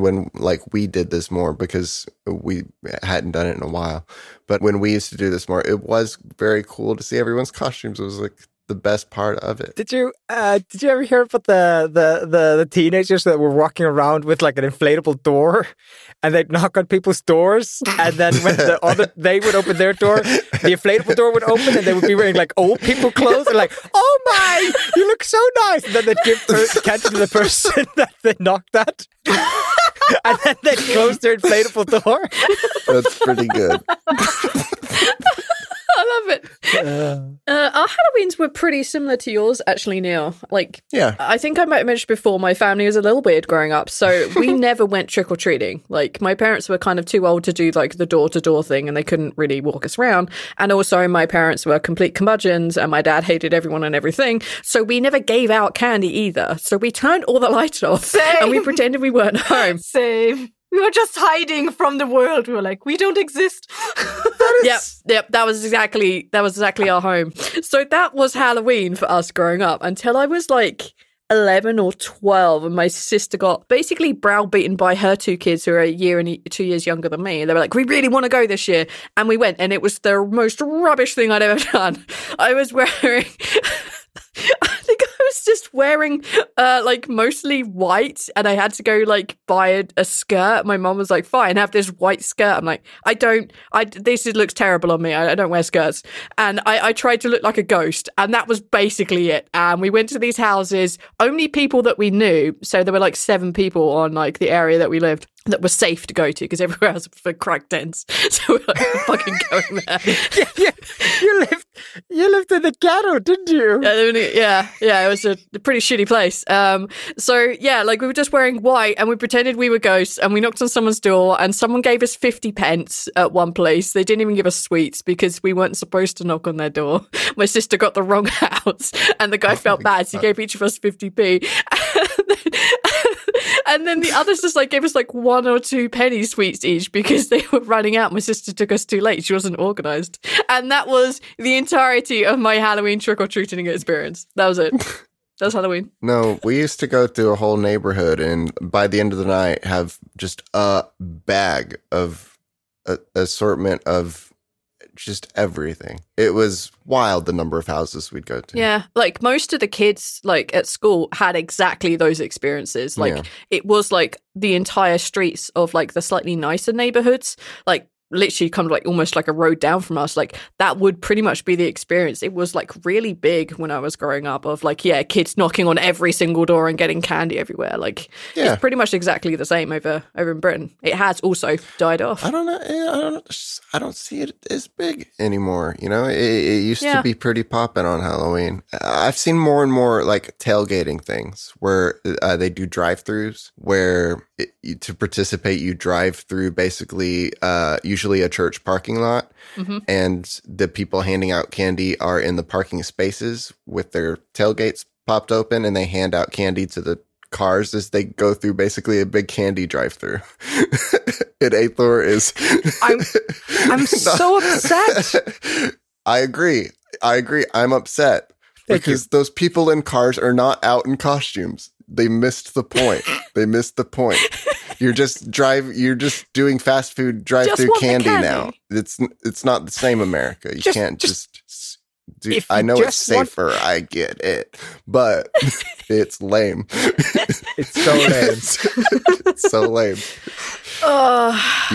when like we did this more, because we hadn't done it in a while, but when we used to do this more, it was very cool to see everyone's costumes. It was like the best part of it. Did you ever hear about the teenagers that were walking around with like an inflatable door, and they'd knock on people's doors, and then when they would open their door, the inflatable door would open, and they would be wearing like old people clothes and like, oh my, you look so nice, and then they'd give candy to the person that they knocked at. And then they'd close their inflatable door. That's pretty good. I love it. Our Halloweens were pretty similar to yours, actually, Neil. Like, yeah. I think I might have mentioned before, my family was a little weird growing up, so we never went trick-or-treating. Like, my parents were kind of too old to do, like, the door-to-door thing, and they couldn't really walk us around. And also, my parents were complete curmudgeons, and my dad hated everyone and everything, so we never gave out candy either. So we turned all the lights off, and we pretended we weren't home. Same. We were just hiding from the world. We were like, we don't exist. Yep. That was exactly our home. So that was Halloween for us growing up until I was like 11 or 12, and my sister got basically browbeaten by her two kids who are a year and 2 years younger than me. They were like, we really want to go this year. And we went, and it was the most rubbish thing I'd ever done. I was wearing... just wearing like mostly white, and I had to go like buy a skirt. My mom was like, fine, have this white skirt. I'm like, this looks terrible on me. I don't wear skirts. And I tried to look like a ghost, and that was basically it. And we went to these houses, only people that we knew. So there were like 7 people on like the area that we lived that were safe to go to, because everywhere else was for crack dens. So we're like, fucking going there. Yeah. You lived in the ghetto, didn't you? Yeah, it was a pretty shitty place. So yeah, like we were just wearing white, and we pretended we were ghosts, and we knocked on someone's door, and someone gave us 50 pence at one place. They didn't even give us sweets because we weren't supposed to knock on their door. My sister got the wrong house, and the guy felt bad, so he gave each of us 50p. And then the others just like gave us like 1 or 2 penny sweets each because they were running out. My sister took us too late. She wasn't organised. And that was the entirety of my Halloween trick-or-treating experience. That was it. That was Halloween. No, we used to go through a whole neighborhood and by the end of the night have just a bag of assortment of just everything. It was wild the number of houses we'd go to. Yeah, like most of the kids like at school had exactly those experiences. Like it was like the entire streets of like the slightly nicer neighborhoods, like literally kind of like almost like a road down from us. Like that would pretty much be the experience. It was like really big when I was growing up of like, yeah, kids knocking on every single door and getting candy everywhere. Like it's pretty much exactly the same over in Britain. It has also died off. I don't know. I don't see it as big anymore. You know, it used to be pretty poppin' on Halloween. I've seen more and more like tailgating things where they do drive-throughs where to participate, you drive through basically usually a church parking lot, and the people handing out candy are in the parking spaces with their tailgates popped open, and they hand out candy to the cars as they go through basically a big candy drive-through. At Athor is... I'm so upset. I agree. I'm upset because those people in cars are not out in costumes. They missed the point. You're just doing fast food drive-through candy now. It's not the same America. You can't just do. I know it's safer. I get it, but it's lame. It's so lame. It's so lame.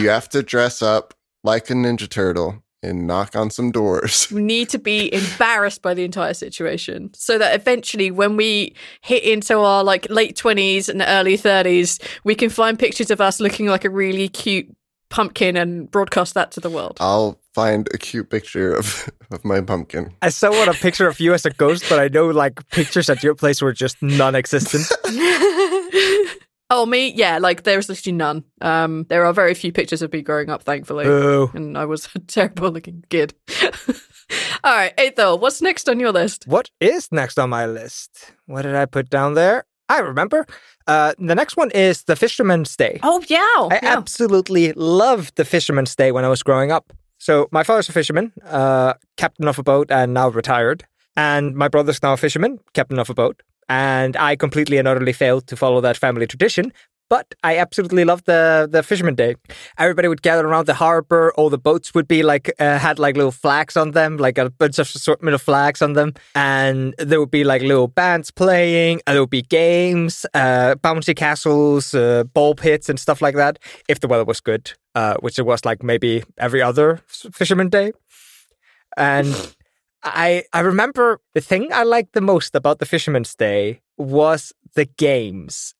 You have to dress up like a Ninja Turtle and knock on some doors. We need to be embarrassed by the entire situation so that eventually when we hit into our like late 20s and early 30s, we can find pictures of us looking like a really cute pumpkin and broadcast that to the world. I'll find a cute picture of my pumpkin. I so want a picture of you as a ghost, but I know like pictures at your place were just non-existent. Oh, me? Yeah, like there's literally none. There are very few pictures of me growing up, thankfully. Boo. And I was a terrible looking kid. All right, Aethel, what's next on your list? What is next on my list? What did I put down there? I remember. The next one is the Fisherman's Day. Oh, yeah. I absolutely loved the Fisherman's Day when I was growing up. So my father's a fisherman, captain of a boat and now retired. And my brother's now a fisherman, captain of a boat. And I completely and utterly failed to follow that family tradition. But I absolutely loved the Fisherman Day. Everybody would gather around the harbor. All the boats would be like, had like little flags on them, like a bunch of assortment of flags on them. And there would be like little bands playing. And there would be games, bouncy castles, ball pits and stuff like that. If the weather was good, which it was like maybe every other Fisherman Day. And... I remember the thing I liked the most about the Fisherman's Day was the games.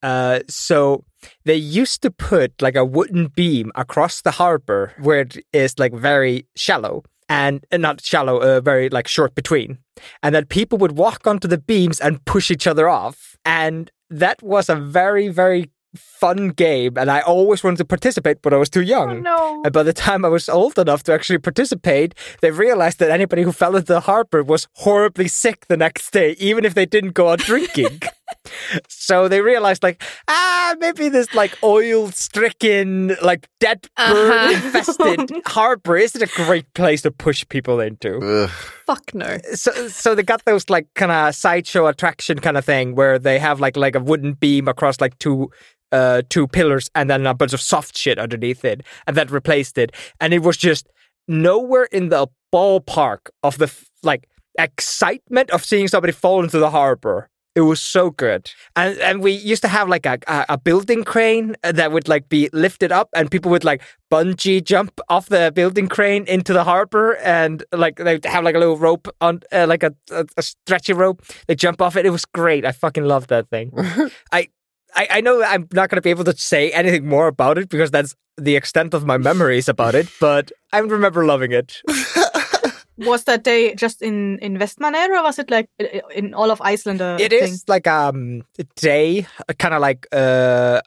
So they used to put like a wooden beam across the harbor where it is like very shallow and not shallow, very like short between. And then people would walk onto the beams and push each other off. And that was a very, very fun game, and I always wanted to participate, but I was too young. Oh, no. And by the time I was old enough to actually participate, they realized that anybody who fell into the harbor was horribly sick the next day, even if they didn't go out drinking. So they realized, like, maybe this like oil-stricken, like dead bird-infested harbor isn't a great place to push people into. Ugh. Fuck no. So they got those like kind of sideshow attraction kind of thing where they have like a wooden beam across like two pillars and then a bunch of soft shit underneath it, and that replaced it. And it was just nowhere in the ballpark of the like excitement of seeing somebody fall into the harbor. It was so good. And we used to have like a building crane that would like be lifted up and people would like bungee jump off the building crane into the harbor, and like they'd have like a little rope on like a stretchy rope. They jump off it. It was great. I fucking loved that thing. I know I'm not going to be able to say anything more about it because that's the extent of my memories about it, but I remember loving it. Was that day just in Vestmannaeyjar, or was it like in all of Iceland? It is like a day, kind of like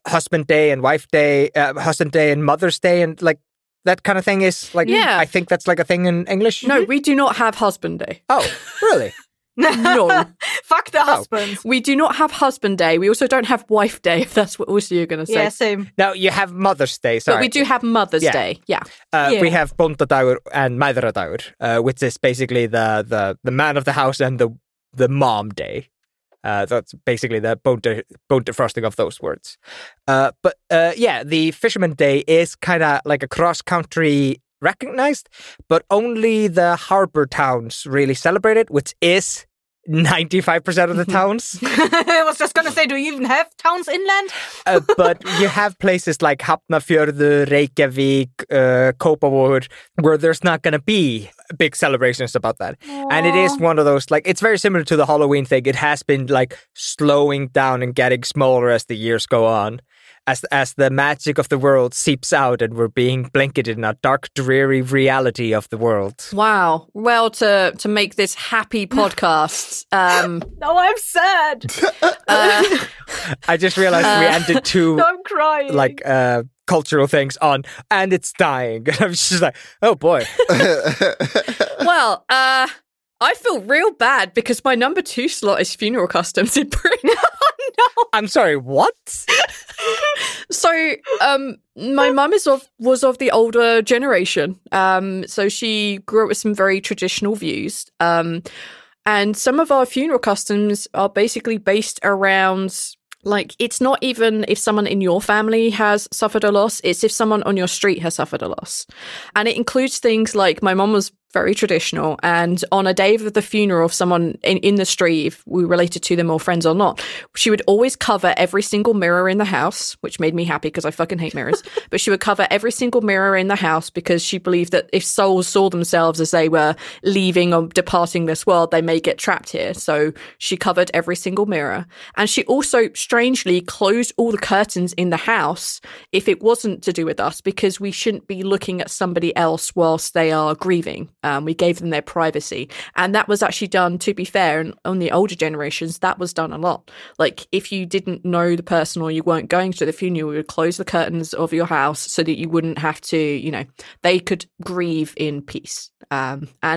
husband day and wife day, husband day and mother's day, and like that kind of thing is like, I think that's like a thing in English. No, we do not have husband day. Oh, really? No. Fuck the husbands. We do not have husband day. We also don't have wife day, if that's what also you're going to say. Yeah, same. No, you have Mother's Day, sorry. But we do have Mother's Day, We have Bóndadagur and Maidaradaur, which is basically the man of the house and the mom day. That's basically the bone defrosting of those words. The Fisherman Day is kind of like a cross-country recognized, but only the harbor towns really celebrate it, which is 95% of the towns. I was just going to say, do you even have towns inland? But you have places like Hafnarfjörður, Reykjavík, Kópavogur, where there's not going to be big celebrations about that. Aww. And it is one of those, like, it's very similar to the Halloween thing. It has been, like, slowing down and getting smaller as the years go on, as the magic of the world seeps out and we're being blanketed in a dark, dreary reality of the world. Wow. Well, to make this happy podcast... No, I'm sad. I just realized we ended two... No, I'm crying. Like... cultural things on, and it's dying. And I'm just like, oh boy. Well, I feel real bad because my number 2 slot is funeral customs in Britain. Oh, no. I'm sorry, what? So, my mum was of the older generation. So she grew up with some very traditional views. And some of our funeral customs are basically based around... Like, it's not even if someone in your family has suffered a loss, it's if someone on your street has suffered a loss. And it includes things like, my mum was very traditional, and on a day of the funeral of someone in the street, if we related to them or friends or not, she would always cover every single mirror in the house, which made me happy because I fucking hate mirrors. But she would cover every single mirror in the house because she believed that if souls saw themselves as they were leaving or departing this world, they may get trapped here. So she covered every single mirror. And she also strangely closed all the curtains in the house if it wasn't to do with us, because we shouldn't be looking at somebody else whilst they are grieving. We gave them their privacy. And that was actually done, to be fair, and on the older generations, that was done a lot. Like, if you didn't know the person or you weren't going to the funeral, you would close the curtains of your house so that you wouldn't have to, you know, they could grieve in peace. Inside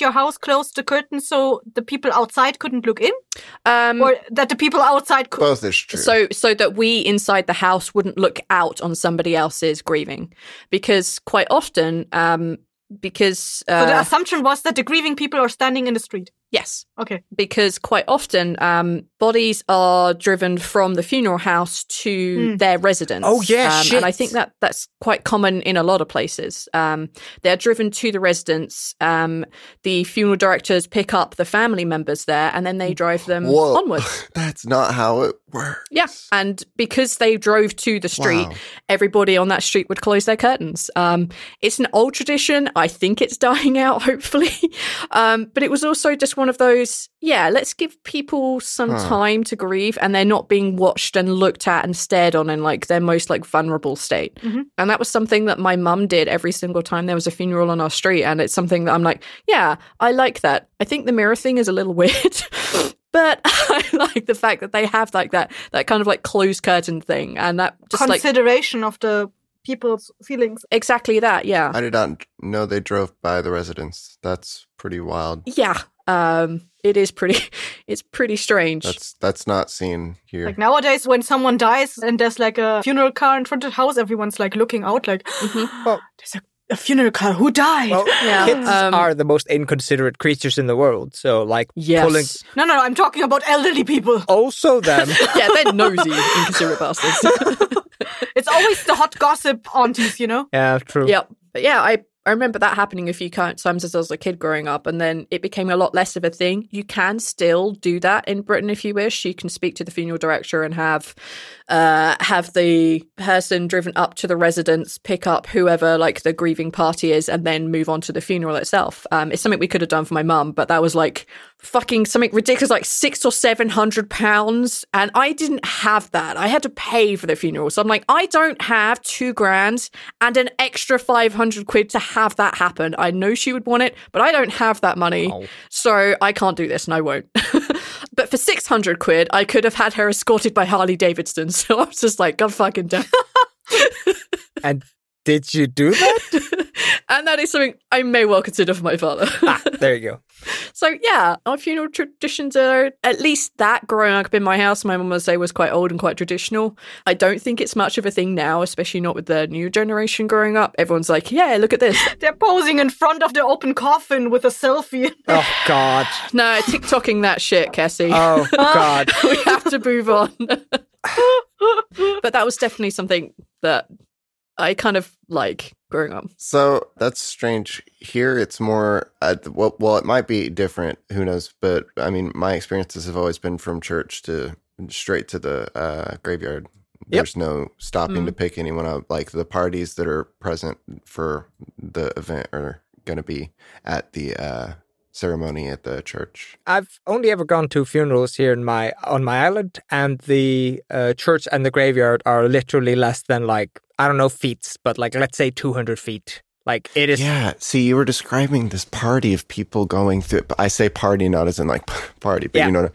your house closed the curtains so the people outside couldn't look in? Or that the people outside could... Both is true. So that we inside the house wouldn't look out on somebody else's grieving. Because quite often, so the assumption was that the grieving people are standing in the street. Yes. Okay. Because quite often bodies are driven from the funeral house to their residence. Oh, yeah, shit. And I think that's quite common in a lot of places. They're driven to the residence. The funeral directors pick up the family members there and then they drive them onwards. That's not how it works. Yeah. And because they drove to the street, everybody on that street would close their curtains. It's an old tradition. I think it's dying out, hopefully. But it was also just one of those, let's give people some time to grieve, and they're not being watched and looked at and stared on in like their most like vulnerable state. Mm-hmm. And that was something that my mum did every single time there was a funeral on our street, and it's something that I'm like, I like that. I think the mirror thing is a little weird, but I like the fact that they have like that kind of like closed curtain thing, and that just consideration of the people's feelings. Exactly that, yeah. I did not know they drove by the residence. That's pretty wild. Yeah. It is pretty strange. That's not seen here. Like nowadays when someone dies and there's like a funeral car in front of the house, everyone's like looking out like, there's a funeral car, who died? Well, kids are the most inconsiderate creatures in the world. So like pulling... No, I'm talking about elderly people. Also them. They're nosy, inconsiderate bastards. It's always the hot gossip aunties, you know? Yeah, true. Yep. But I remember that happening a few times as I was a kid growing up, and then it became a lot less of a thing. You can still do that in Britain if you wish. You can speak to the funeral director and have the person driven up to the residence, pick up whoever like the grieving party is, and then move on to the funeral itself. It's something we could have done for my mum, but that was like fucking something ridiculous, like £600 or £700, and I didn't have that. I had to pay for the funeral, so I'm like, I don't have £2,000 and an extra 500 quid to have that happen. I know she would want it, but I don't have that money. Wow. So I can't do this and I won't. But for 600 quid, I could have had her escorted by Harley Davidson. So I was just like, God fucking damn. And did you do that? And that is something I may well consider for my father. There you go. So yeah, our funeral traditions are at least that growing up in my house, my mum would say was quite old and quite traditional. I don't think it's much of a thing now, especially not with the new generation growing up. Everyone's like, yeah, look at this. They're posing in front of the open coffin with a selfie. Oh, God. No, TikToking that shit, Cassie. Oh, God. We have to move on. But that was definitely something that I kind of like growing up. So that's strange. Here it's more, well, it might be different, who knows, but I mean, my experiences have always been from church to straight to the graveyard. There's no stopping to pick anyone up. Like the parties that are present for the event are going to be at the ceremony at the church. I've only ever gone to funerals here in on my island, and the church and the graveyard are literally less than like, I don't know feet, but like let's say 200 feet. Like it is. Yeah. See, you were describing this party of people going through. I say party not as in like party, but you know,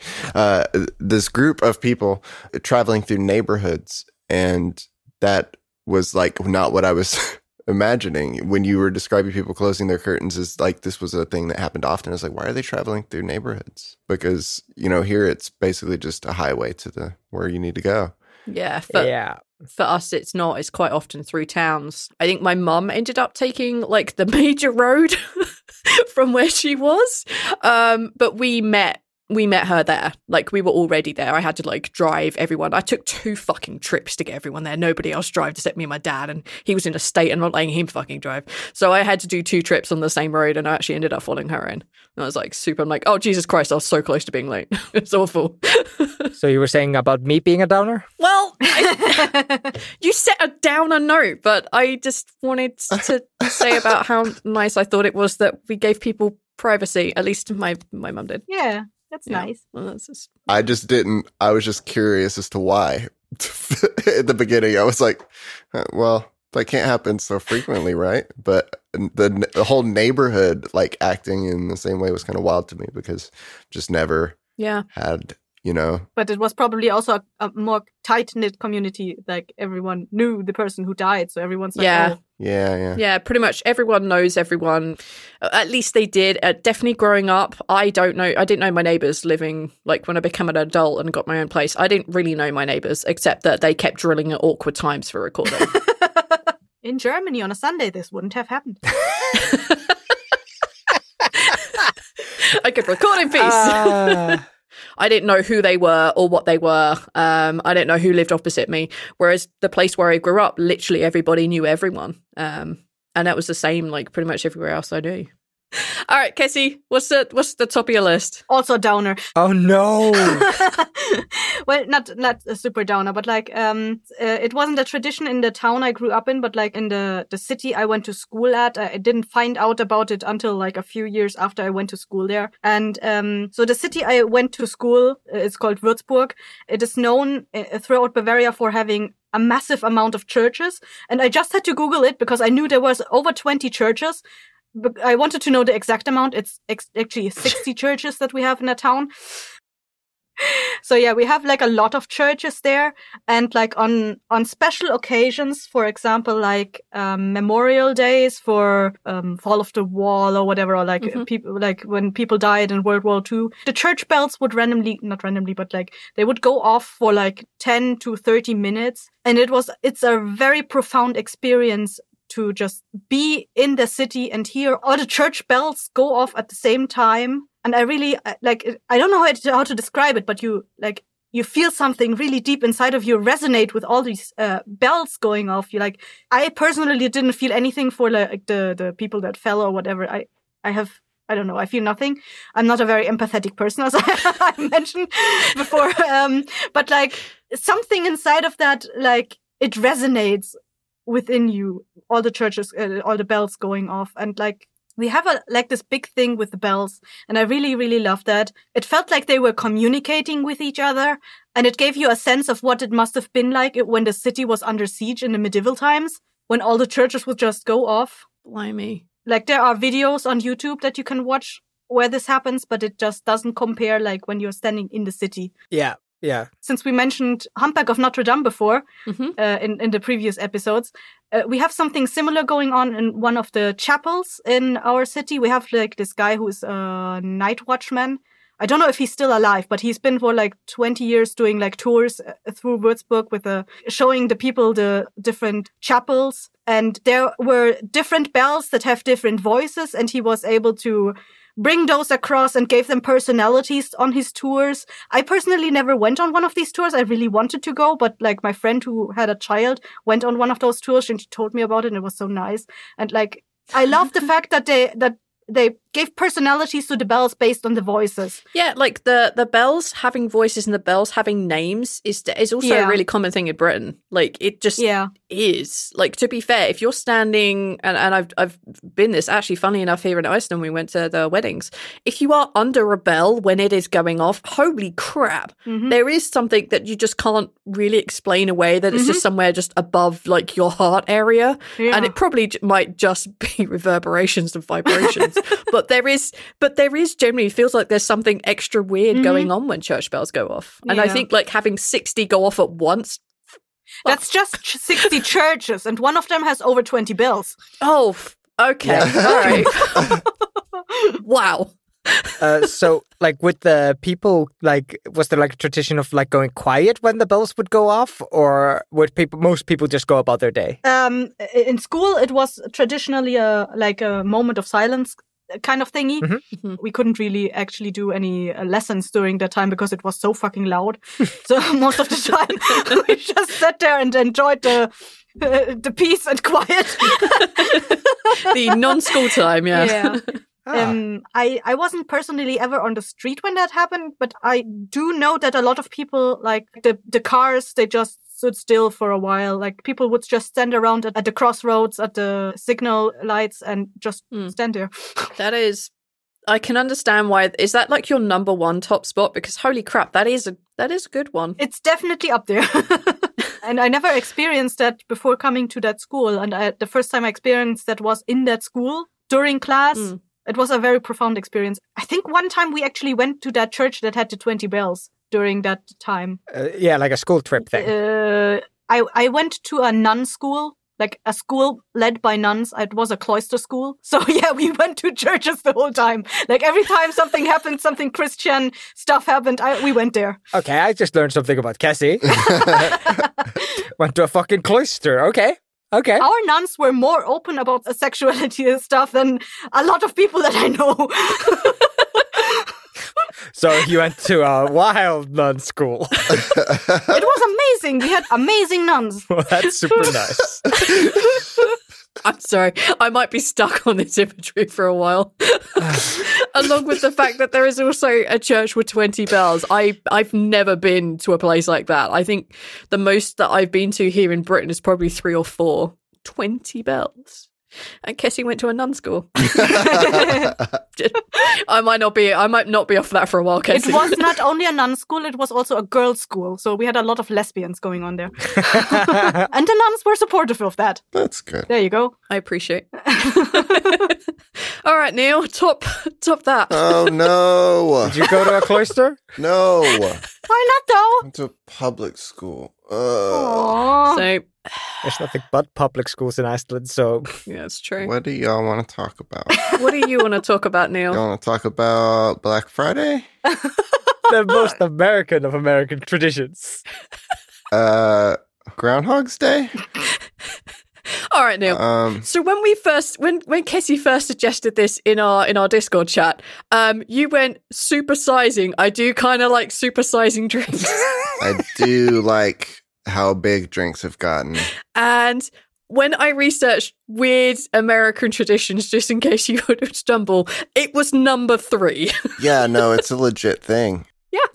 this group of people traveling through neighborhoods, and that was like not what I was imagining when you were describing people closing their curtains. Is like this was a thing that happened often. It's like, why are they traveling through neighborhoods? Because you know here it's basically just a highway to the where you need to go. Yeah. For us, it's not. It's quite often through towns. I think my mum ended up taking, like, the major road from where she was. But we met her there. Like, we were already there. I had to, like, drive everyone. I took 2 fucking trips to get everyone there. Nobody else drove except me and my dad. And he was in a state and not letting him fucking drive. So I had to do 2 trips on the same road, and I actually ended up following her in. And I was, like, super. I'm like, oh, Jesus Christ, I was so close to being late. It's awful. So you were saying about me being a downer? Well, you set a downer note, but I just wanted to say about how nice I thought it was that we gave people privacy. At least my mum did. Yeah, that's nice. Well, I just didn't. I was just curious as to why. At the beginning, I was like, well, that can't happen so frequently, right? But the whole neighborhood, like, acting in the same way was kind of wild to me because just never had... You know, but it was probably also a more tight-knit community. Like everyone knew the person who died, so everyone's like, yeah, pretty much everyone knows everyone. At least they did. Definitely growing up, I didn't know my neighbors living. Like when I became an adult and got my own place, I didn't really know my neighbors except that they kept drilling at awkward times for recording. In Germany on a Sunday, this wouldn't have happened. I could record in peace. I didn't know who they were or what they were. I didn't know who lived opposite me. Whereas the place where I grew up, literally everybody knew everyone. And that was the same, like, pretty much everywhere else I knew. All right, Cassie, what's the top of your list? Also downer. Oh, no. Well, not a super downer, but, like, it wasn't a tradition in the town I grew up in, but, like, in the city I went to school at. I didn't find out about it until, like, a few years after I went to school there. And so the city I went to school, it's called Würzburg. It is known throughout Bavaria for having a massive amount of churches. And I just had to Google it because I knew there was over 20 churches. I wanted to know the exact amount. It's actually 60 churches that we have in a town. So yeah, we have like a lot of churches there, and like on special occasions, for example, like memorial days for fall of the wall or whatever, or like people, like when people died in World War II, the church bells would they would go off for like 10 to 30 minutes, and it's a very profound experience to just be in the city and hear all the church bells go off at the same time. And I really, like, I don't know how to describe it, but you feel something really deep inside of you resonate with all these bells going off. You like, I personally didn't feel anything for like the people that fell or whatever. I don't know. I feel nothing. I'm not a very empathetic person, as I mentioned before. But like something inside of that, like it resonates within you, all the churches, all the bells going off. And like, we have this big thing with the bells. And I really, really love that. It felt like they were communicating with each other. And it gave you a sense of what it must have been like when the city was under siege in the medieval times, when all the churches would just go off. Blimey. Like, there are videos on YouTube that you can watch where this happens, but it just doesn't compare like when you're standing in the city. Yeah. Yeah. Since we mentioned Humpback of Notre Dame before in the previous episodes, we have something similar going on in one of the chapels in our city. We have like this guy who is a night watchman. I don't know if he's still alive, but he's been for like 20 years doing like tours through Würzburg with showing the people the different chapels. And there were different bells that have different voices, and he was able to bring those across and gave them personalities on his tours. I personally never went on one of these tours. I really wanted to go, but like my friend who had a child went on one of those tours and she told me about it and it was so nice. And like, I love the fact that they gave personalities to the bells based on the voices. Yeah, like the bells having voices and the bells having names is also a really common thing in Britain. Like, it just is. Like, to be fair, if you're standing, and I've been this, actually, funny enough, here in Iceland, we went to the weddings. If you are under a bell when it is going off, holy crap, there is something that you just can't really explain away, that it's just somewhere just above, like, your heart area. Yeah. And it probably might just be reverberations and vibrations. But there is generally, it feels like there's something extra weird going on when church bells go off. And I think like having 60 go off at once. That's just 60 churches, and one of them has over 20 bells. Oh, okay. Yeah. All right. Wow. So like with the people, like, was there like a tradition of like going quiet when the bells would go off, or would most people just go about their day? In school, it was traditionally a moment of silence kind of thingy. We couldn't really actually do any lessons during that time because it was so fucking loud. So most of the time we just sat there and enjoyed the peace and quiet. The non-school time, yeah. I wasn't personally ever on the street when that happened, but I do know that a lot of people, like the cars, they just stood still for a while. Like, people would just stand around at the crossroads, at the signal lights, and just stand there. That is, I can understand why. Is that like your number one top spot? Because holy crap, that is a good one. It's definitely up there. And I never experienced that before coming to that school. And the first time I experienced that was in that school during class. It was a very profound experience. I think one time we actually went to that church that had the 20 bells during that time. Like a school trip thing. I went to a nun school, like a school led by nuns. It was a cloister school. So yeah, we went to churches the whole time. Like every time something happened, something Christian stuff happened, we went there. Okay, I just learned something about Cassie. Went to a fucking cloister, okay. Okay. Our nuns were more open about sexuality and stuff than a lot of people that I know. So you went to a wild nun school. It was amazing. We had amazing nuns. Well, that's super nice. I'm sorry. I might be stuck on this imagery for a while. Along with the fact that there is also a church with 20 bells. I've never been to a place like that. I think the most that I've been to here in Britain is probably 3 or 4. 20 bells. And Kessie went to a nun school. I might not be off that for a while, Kessie. It was not only a nun school, it was also a girls' school. So we had a lot of lesbians going on there. And the nuns were supportive of that. That's good. There you go. I appreciate. All right, Neil, top that. Oh, no. Did you go to a cloister? No. Why not, though? I went to a public school. So there's nothing but public schools in Iceland, so yeah, it's true. What do y'all want to talk about? What do you want to talk about, Neil? You want to talk about Black Friday? The most American of American traditions. Groundhog's Day. All right, Neil. So when Kessie first suggested this in our Discord chat, you went supersizing. I do kind of like supersizing drinks. I do like how big drinks have gotten. And when I researched weird American traditions, just in case you would stumble, it was number 3. Yeah, no, it's a legit thing. Yeah.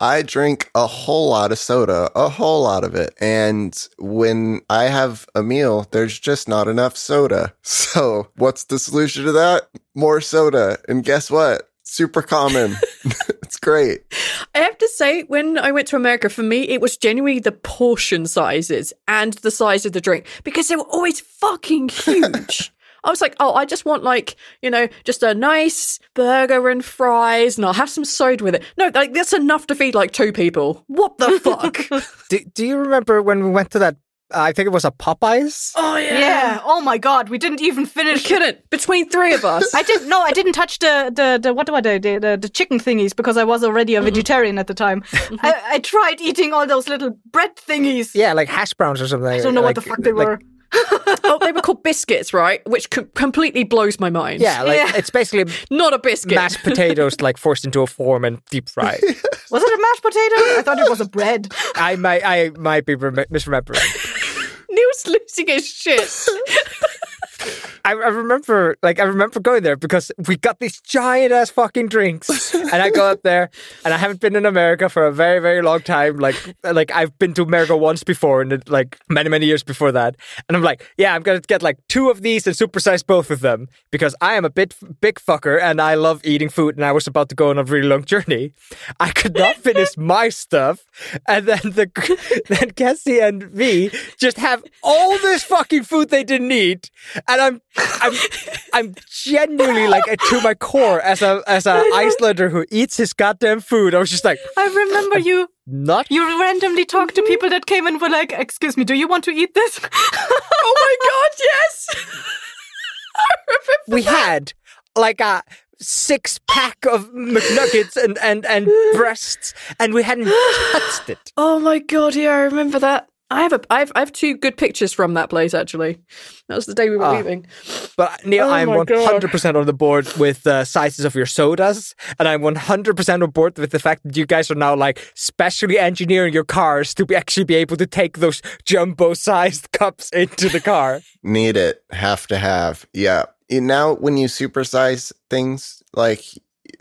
I drink a whole lot of soda, a whole lot of it. And when I have a meal, there's just not enough soda. So what's the solution to that? More soda. And guess what? Super common. It's great. I have to say, when I went to America, for me, it was genuinely the portion sizes and the size of the drink, because they were always fucking huge. I was like, oh, I just want like, you know, just a nice burger and fries and I'll have some soda with it. No, like that's enough to feed like two people. What the fuck? Do you remember when we went to that, I think it was a Popeyes? Oh, yeah. Yeah. Oh, my God. We didn't even finish. We couldn't. Between three of us. I didn't touch the what do I do? The chicken thingies because I was already a vegetarian at the time. I tried eating all those little bread thingies. Yeah, like hash browns or something. I don't know what the fuck they were. Oh, they were called biscuits, right? Which completely blows my mind. Yeah, like it's basically not a biscuit. Mashed potatoes, like forced into a form and deep fried. Was it a mashed potato? I thought it was a bread. I might be misremembering. Neil's losing his shit. I remember going there because we got these giant ass fucking drinks, and I go up there, and I haven't been in America for a very, very long time. Like I've been to America once before, and like many years before that. And I'm like, yeah, I'm gonna get like two of these and supersize both of them because I am a big fucker and I love eating food. And I was about to go on a really long journey. I could not finish my stuff, and then Cassie and me just have all this fucking food they didn't eat, and I'm genuinely like to my core as a Icelander who eats his goddamn food. I was just like, I remember you. Not you randomly talked to people that came and were like, "Excuse me, do you want to eat this?" Oh my God, yes. I remember we had like a 6-pack of McNuggets and breasts, and we hadn't touched it. Oh my God, yeah, I remember that. I have two good pictures from that place, actually. That was the day we were leaving. But Neil, I am 100% on the board with the sizes of your sodas, and I'm 100% on board with the fact that you guys are now like specially engineering your cars to actually be able to take those jumbo-sized cups into the car. Need it. Have to have. Yeah. Now, when you supersize things, like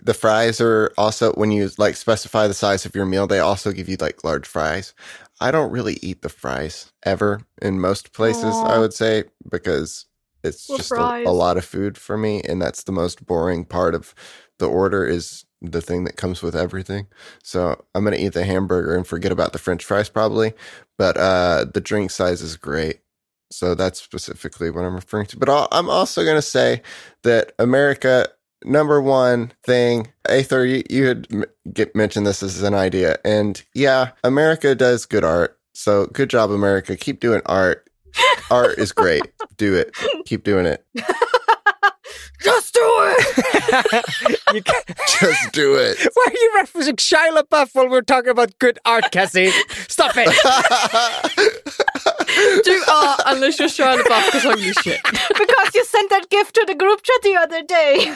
the fries are also, when you like specify the size of your meal, they also give you like large fries. I don't really eat the fries ever in most places, I would say, because it's just a lot of food for me. And that's the most boring part of the order is the thing that comes with everything. So I'm going to eat the hamburger and forget about the French fries probably. But the drink size is great. So that's specifically what I'm referring to. But I'm also going to say that America, number one thing, Aether, you had mentioned this as an idea. And yeah, America does good art. So good job, America. Keep doing art. Art is great. Do it. Keep doing it. Just do it! You can't. Just do it. Why are you referencing Shia LaBeouf while we're talking about good art, Cassie? Stop it! Do art unless you're Shia LaBeouf, because holy shit. Because you sent that gift to the group chat the other day.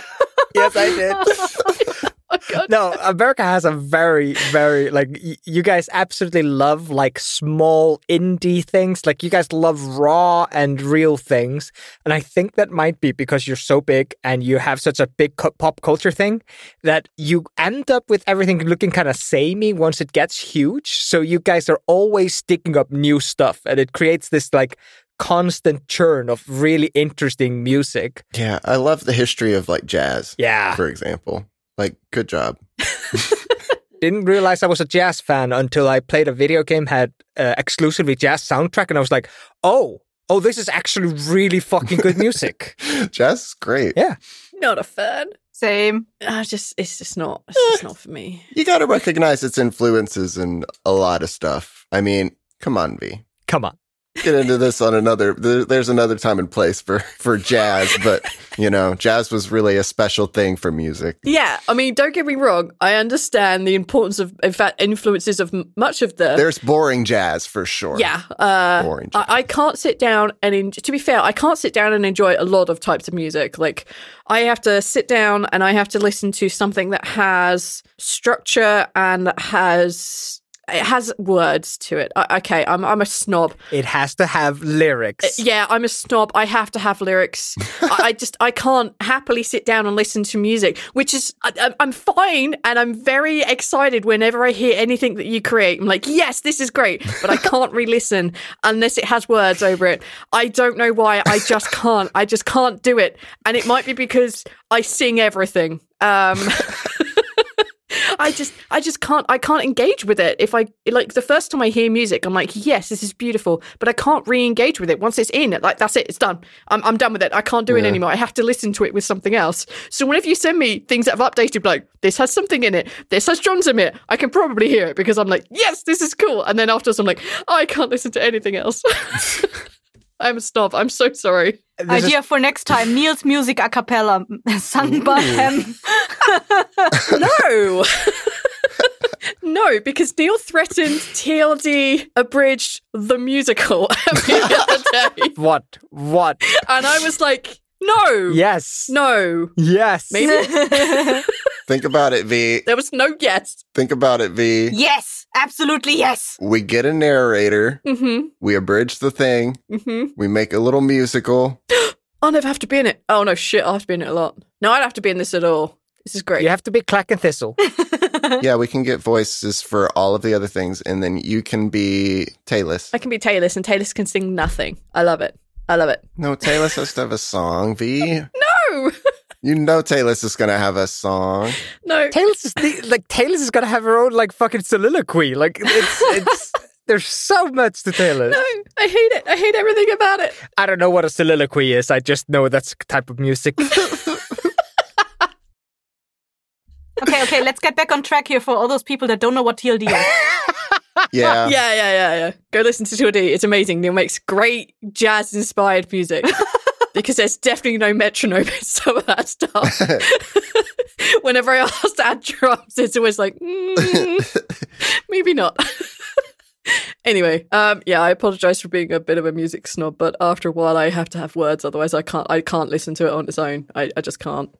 Yes, I did. Oh, God. No, America has a very, very, like, you guys absolutely love, like, small indie things. Like, you guys love raw and real things. And I think that might be because you're so big and you have such a big pop culture thing that you end up with everything looking kind of samey once it gets huge. So you guys are always sticking up new stuff. And it creates this, like, constant churn of really interesting music. Yeah, I love the history of, like, jazz, for example. Like, good job. Didn't realize I was a jazz fan until I played a video game, had exclusively jazz soundtrack, and I was like, oh, this is actually really fucking good music. Jazz is great. Yeah. Not a fan. Same. It's just not for me. You got to recognize its influences in a lot of stuff. I mean, come on, V. Come on. Get into this on another. There's another time and place for jazz, but you know, jazz was really a special thing for music. Yeah, I mean, don't get me wrong. I understand the importance of, in fact, influences of much of the. There's boring jazz for sure. Yeah, boring. Jazz. I can't sit down and to be fair, I can't sit down and enjoy a lot of types of music. Like I have to sit down and I have to listen to something that has structure and that has. It has words to it. Okay, I'm a snob. It has to have lyrics. Yeah, I'm a snob. I have to have lyrics. I can't happily sit down and listen to music, which is, I'm fine and I'm very excited whenever I hear anything that you create. I'm like, yes, this is great, but I can't re-listen unless it has words over it. I don't know why. I just can't. I just can't do it. And it might be because I sing everything. I just can't engage with it. If I like the first time I hear music, I'm like, yes, this is beautiful, but I can't re-engage with it once it's in. Like that's it, it's done. I'm done with it. I can't do it anymore. I have to listen to it with something else. So whenever you send me things that have updated, like this has something in it, this has drums in it, I can probably hear it because I'm like, yes, this is cool. And then afterwards, I'm like, oh, I can't listen to anything else. I'm a snob. I'm so sorry. Idea for next time, Neil's music a cappella, sung by him. No. No, because Neil threatened TLD abridged the musical the other day. What? And I was like, no. Yes. No. Yes. Maybe. Think about it, V. There was no yes. Think about it, V. Yes. Absolutely yes. We get a narrator. Mm-hmm. We abridge the thing. Mm-hmm. We make a little musical. I'll never have to be in it. Oh, no, shit. I'll have to be in it a lot. No, I don't have to be in this at all. This is great. You have to be Clack and Thistle. Yeah, we can get voices for all of the other things, and then you can be Talus. I can be Talus, and Talus can sing nothing. I love it. No, Talus has to have a song, V. No! You know Talus is going to have a song. No. Talus is going to have her own, fucking soliloquy. There's so much to Talus. No, I hate it. I hate everything about it. I don't know what a soliloquy is. I just know that's type of music. Okay, let's get back on track here for all those people that don't know what TLD is. Yeah. Go listen to TLD. It's amazing. Neil makes great jazz-inspired music. Because there's definitely no metronome in some of that stuff. Whenever I ask to add drums, it's always like, maybe not. Anyway, I apologize for being a bit of a music snob, but after a while I have to have words, otherwise I can't listen to it on its own. I just can't.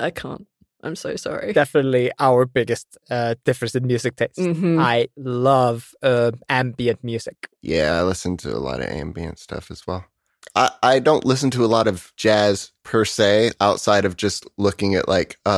I can't. I'm so sorry. Definitely our biggest difference in music taste. Mm-hmm. I love ambient music. Yeah, I listen to a lot of ambient stuff as well. I don't listen to a lot of jazz per se outside of just looking at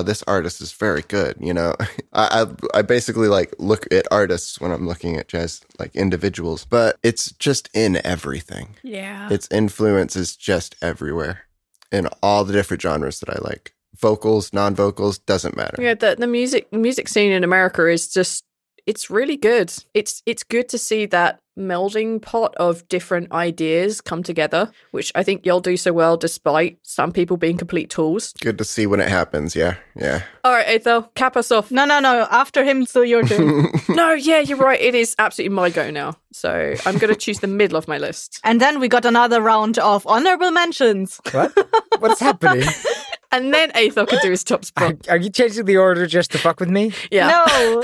this artist is very good, you know. I basically look at artists when I'm looking at jazz, individuals, but it's just in everything. Yeah. Its influence is just everywhere in all the different genres that I like. Vocals, non-vocals, doesn't matter. Yeah, the music scene in America is just, it's really good. It's good to see that melding pot of different ideas come together, which I think y'all do so well despite some people being complete tools. Good to see when it happens, yeah. All right, Ethel, cap us off. No, after him, so your turn. No, yeah, you're right. It is absolutely my go now. So I'm going to choose the middle of my list. And then we got another round of honorable mentions. What? What's happening? And then Aethel can do his top spot. Are you changing the order just to fuck with me? Yeah. No.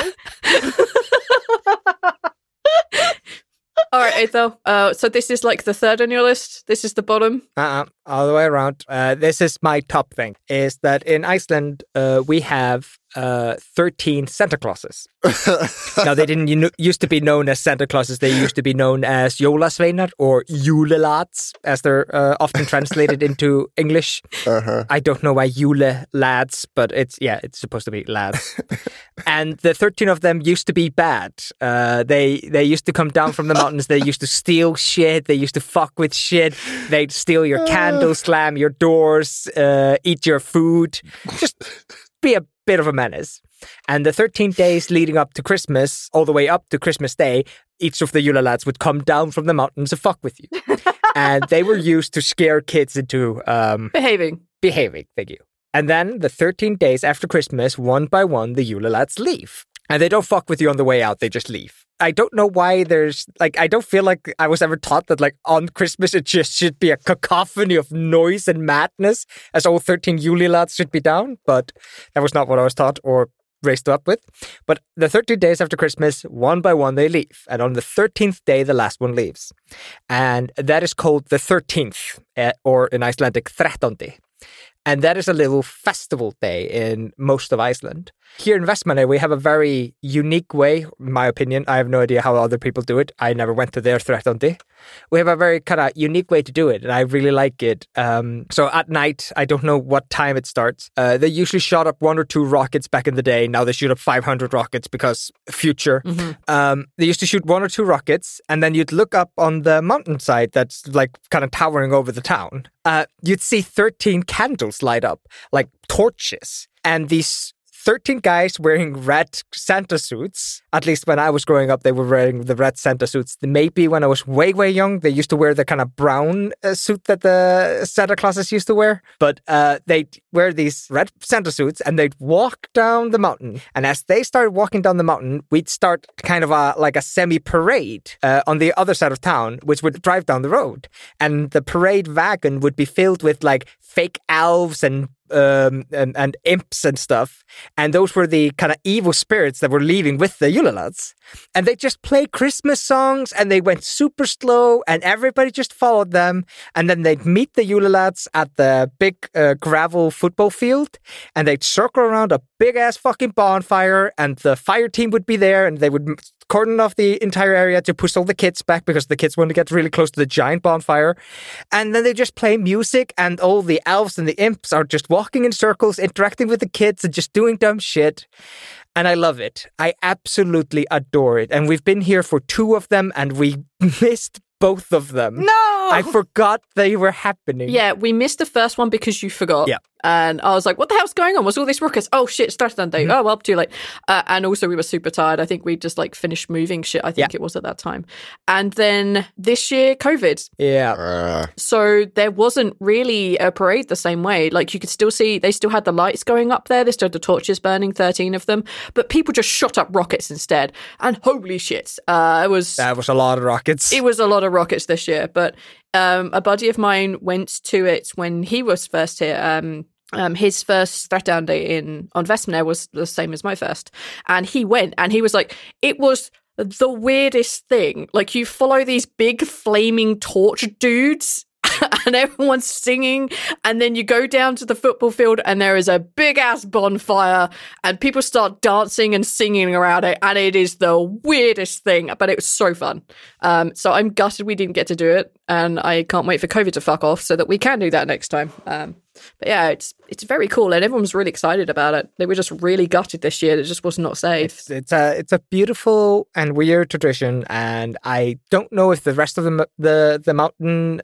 All right, Aethel. So this is the third on your list. This is the bottom. All the way around. This is my top thing, is that in Iceland, we have 13 Santa Clauses. Now, they didn't used to be known as Santa Clauses. They used to be known as Jólasveinar or Julelads, as they're often translated into English. Uh-huh. I don't know why Julelads, but it's supposed to be lads. And the 13 of them used to be bad. They used to come down from the mountains. They used to steal shit. They used to fuck with shit. They'd steal your candles, slam your doors, eat your food. Just be a bit of a menace. And the 13 days leading up to Christmas, all the way up to Christmas Day, each of the Julelads would come down from the mountains to fuck with you. And they were used to scare kids into... Behaving, thank you. And then the 13 days after Christmas, one by one, the Julelads leave. And they don't fuck with you on the way out, they just leave. I don't know why there's, I don't feel like I was ever taught that, on Christmas it just should be a cacophony of noise and madness, as all 13 Julelads should be down, but that was not what I was taught or raised up with. But the 13 days after Christmas, one by one they leave, and on the 13th day, the last one leaves. And that is called the 13th, or in Icelandic, Þrettándi. And that is a little festival day in most of Iceland. Here in Vestmannaeyjar, we have a very unique way, in my opinion. I have no idea how other people do it. I never went to their Þrettándi. We have a very kind of unique way to do it, and I really like it. So at night, I don't know what time it starts. They usually shot up one or two rockets back in the day. Now they shoot up 500 rockets because future. Mm-hmm. They used to shoot one or two rockets, and then you'd look up on the mountainside that's kind of towering over the town. You'd see 13 candles light up, like torches. And these 13 guys wearing red Santa suits. At least when I was growing up, they were wearing the red Santa suits. Maybe when I was way, way young, they used to wear the kind of brown suit that the Santa Clauses used to wear. But they'd wear these red Santa suits and they'd walk down the mountain. And as they started walking down the mountain, we'd start kind of like a semi-parade on the other side of town, which would drive down the road. And the parade wagon would be filled with like fake elves and imps and stuff, and those were the kind of evil spirits that were leaving with the Yule lads, and they just played Christmas songs, and they went super slow, and everybody just followed them, and then they'd meet the Yule lads at the big gravel football field, and they'd circle around a big ass fucking bonfire, and the fire team would be there, and they would cordon off the entire area to push all the kids back because the kids wanted to get really close to the giant bonfire. And then they just play music, and all the elves and the imps are just walking in circles, interacting with the kids and just doing dumb shit. And I love it. I absolutely adore it. And we've been here for two of them, and we missed both of them. No! I forgot they were happening. Yeah, we missed the first one because you forgot. Yeah. And I was like, what the hell's going on? What's all this ruckus? Oh, shit, it's Thursday. Mm-hmm. Oh, well, too late. And also we were super tired. I think we just like finished moving shit, I think it was at that time. And then this year, COVID. Yeah. So there wasn't really a parade the same way. Like you could still see, they still had the lights going up there. They still had the torches burning, 13 of them. But people just shot up rockets instead. And holy shit. That was a lot of rockets. It was a lot of rockets this year. But a buddy of mine went to it when he was first here. His first Threatdown day on Vestmannaeyjar was the same as my first. And he went and he was like, it was the weirdest thing. Like you follow these big flaming torch dudes and everyone's singing, and then you go down to the football field and there is a big-ass bonfire and people start dancing and singing around it, and it is the weirdest thing, but it was so fun. So I'm gutted we didn't get to do it, and I can't wait for COVID to fuck off so that we can do that next time. But yeah, it's very cool, and everyone was really excited about it. They were just really gutted this year. It just was not safe. It's a beautiful and weird tradition, and I don't know if the rest of the mountain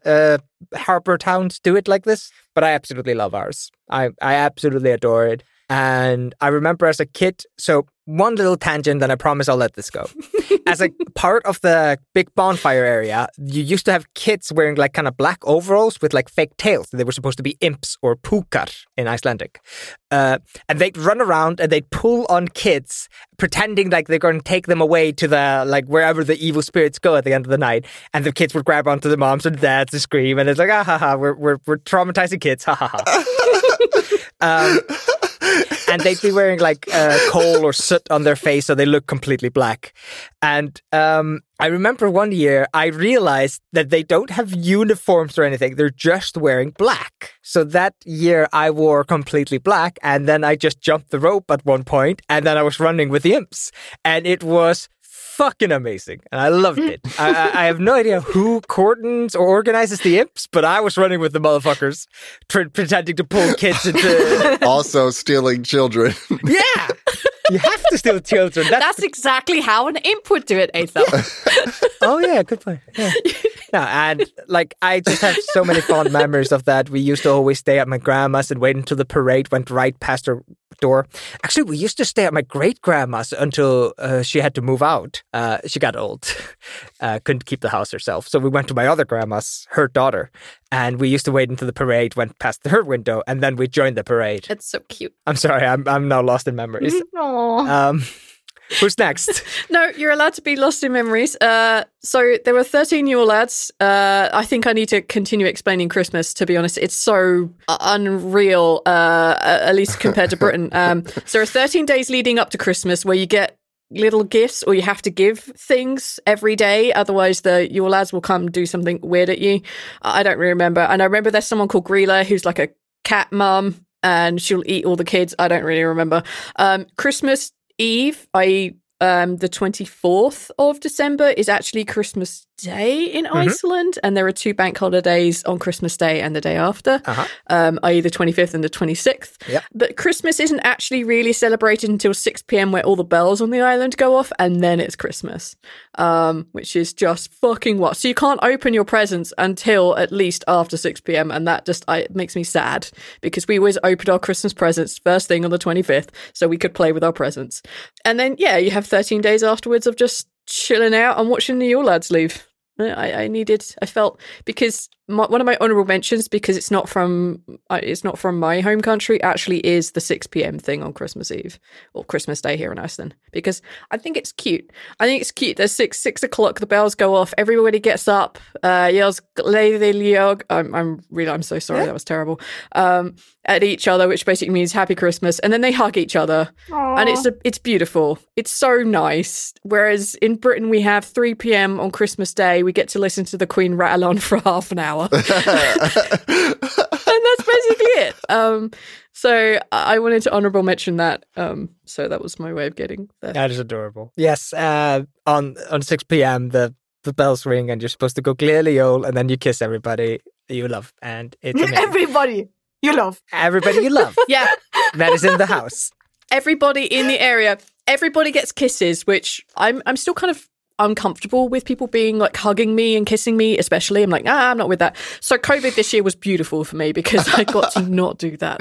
harbour towns do it like this, but I absolutely love ours. I absolutely adore it. And I remember as a kid, so one little tangent, and I promise I'll let this go. As a part of the big bonfire area, you used to have kids wearing like kind of black overalls with like fake tails. They were supposed to be imps or púkar in Icelandic. And they'd run around and they'd pull on kids, pretending like they're going to take them away to the, like, wherever the evil spirits go at the end of the night. And the kids would grab onto the moms and dads and scream. And it's like, ah, ha, ha, we're traumatizing kids. Ha, ha, ha. And they'd be wearing like coal or soot on their face, so they look completely black. And I remember one year I realized that they don't have uniforms or anything. They're just wearing black. So that year I wore completely black, and then I just jumped the rope at one point, and then I was running with the imps. And it was fucking amazing, and I loved it. I have no idea who coordinates or organizes the imps, but I was running with the motherfuckers, pretending to pull kids into... Also stealing children. Yeah! You have to steal children. That's exactly how an imp would do it, Aether. Oh, yeah, good point. Yeah. No, and like, I just have so many fond memories of that. We used to always stay at my grandma's and wait until the parade went right past her door. Actually, we used to stay at my great-grandma's until she had to move out. She got old, couldn't keep the house herself. So we went to my other grandma's, her daughter, and we used to wait until the parade went past her window, and then we joined the parade. That's so cute. I'm sorry, I'm now lost in memories. Aww. Who's next? No, you're allowed to be lost in memories. So there were 13 Yule lads. I think I need to continue explaining Christmas, to be honest. It's so unreal, at least compared to Britain. So there are 13 days leading up to Christmas where you get little gifts, or you have to give things every day, otherwise the Yule lads will come do something weird at you. I don't really remember. And I remember there's someone called Grela who's like a cat mum, and she'll eat all the kids. I don't really remember. Christmas Eve, i.e. the 24th of December is actually Christmas Day in Iceland, and there are two bank holidays on Christmas Day and the day after, i.e. the 25th and the 26th. Yep. But Christmas isn't actually really celebrated until 6 p.m. where all the bells on the island go off, and then it's Christmas, which is just fucking what? So you can't open your presents until at least after 6 p.m, and that just it makes me sad, because we always opened our Christmas presents first thing on the 25th so we could play with our presents. And then, yeah, you have 13 days afterwards of just chilling out and watching the Yule Lads leave. I felt because one of my honourable mentions, because it's not from my home country, actually is the 6 p.m. thing on Christmas Eve or Christmas Day here in Iceland, because I think it's cute. I think it's cute. There's 6 o'clock. The bells go off. Everybody gets up. Yells "Gleðileg." I'm so sorry. That was terrible. At each other, which basically means Happy Christmas, and then they hug each other. Aww. And it's beautiful. It's so nice. Whereas in Britain we have 3 p.m. on Christmas Day. We get to listen to the Queen rattle on for half an hour. And that's basically it. So I wanted to honourable mention that. So that was my way of getting there. That is adorable. Yes. On 6 p.m. the bells ring and you're supposed to go Gleðileg, and then you kiss everybody you love, and it's amazing. Everybody you love. Yeah, that is in the house. Everybody in the area. Everybody gets kisses, which I'm still kind of uncomfortable with people being like hugging me and kissing me, especially. I'm like, I'm not with that. So COVID this year was beautiful for me because I got to not do that.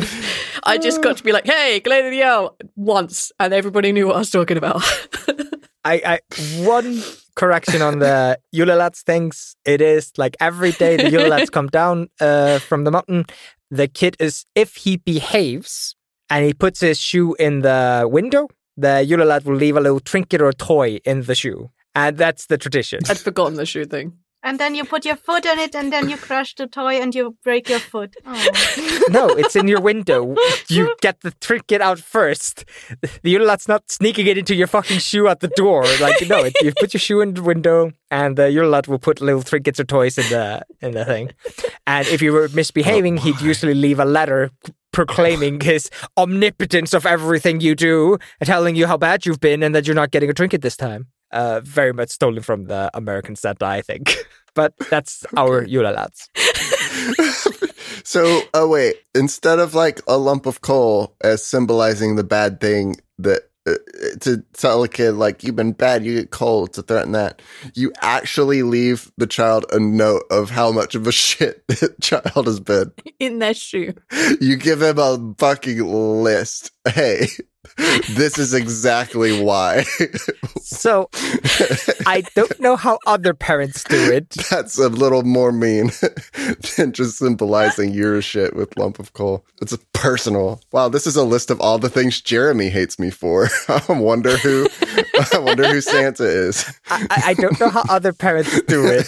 I just got to be like, hey, Gleðileg once, and everybody knew what I was talking about. I one correction on the Yule Lads things. It is like every day the Yule Lads come down from the mountain. The kid is, if he behaves and he puts his shoe in the window, the Yule Lad will leave a little trinket or toy in the shoe. And that's the tradition. I'd forgotten the shoe thing. And then you put your foot on it, and then you crush the toy and you break your foot. Oh. No, it's in your window. You get the trinket out first. The Yule Lad's not sneaking it into your fucking shoe at the door. Like, no, you put your shoe in the window, and the Yule Lad will put little trinkets or toys in the thing. And if you were misbehaving, he'd usually leave a letter proclaiming his omnipotence of everything you do, and telling you how bad you've been and that you're not getting a trinket this time. Very much stolen from the American Santa, I think. But that's our Yule Lads. So, oh wait, instead of like a lump of coal as symbolizing the bad thing that to tell a kid, like, you've been bad, you get coal, to threaten that, you actually leave the child a note of how much of a shit that child has been. In their shoe. You give him a fucking list. Hey, this is exactly why. So, I don't know how other parents do it. That's a little more mean than just symbolizing your shit with lump of coal. It's personal. Wow, this is a list of all the things Jeremy hates me for. I wonder who Santa is. I don't know how other parents do it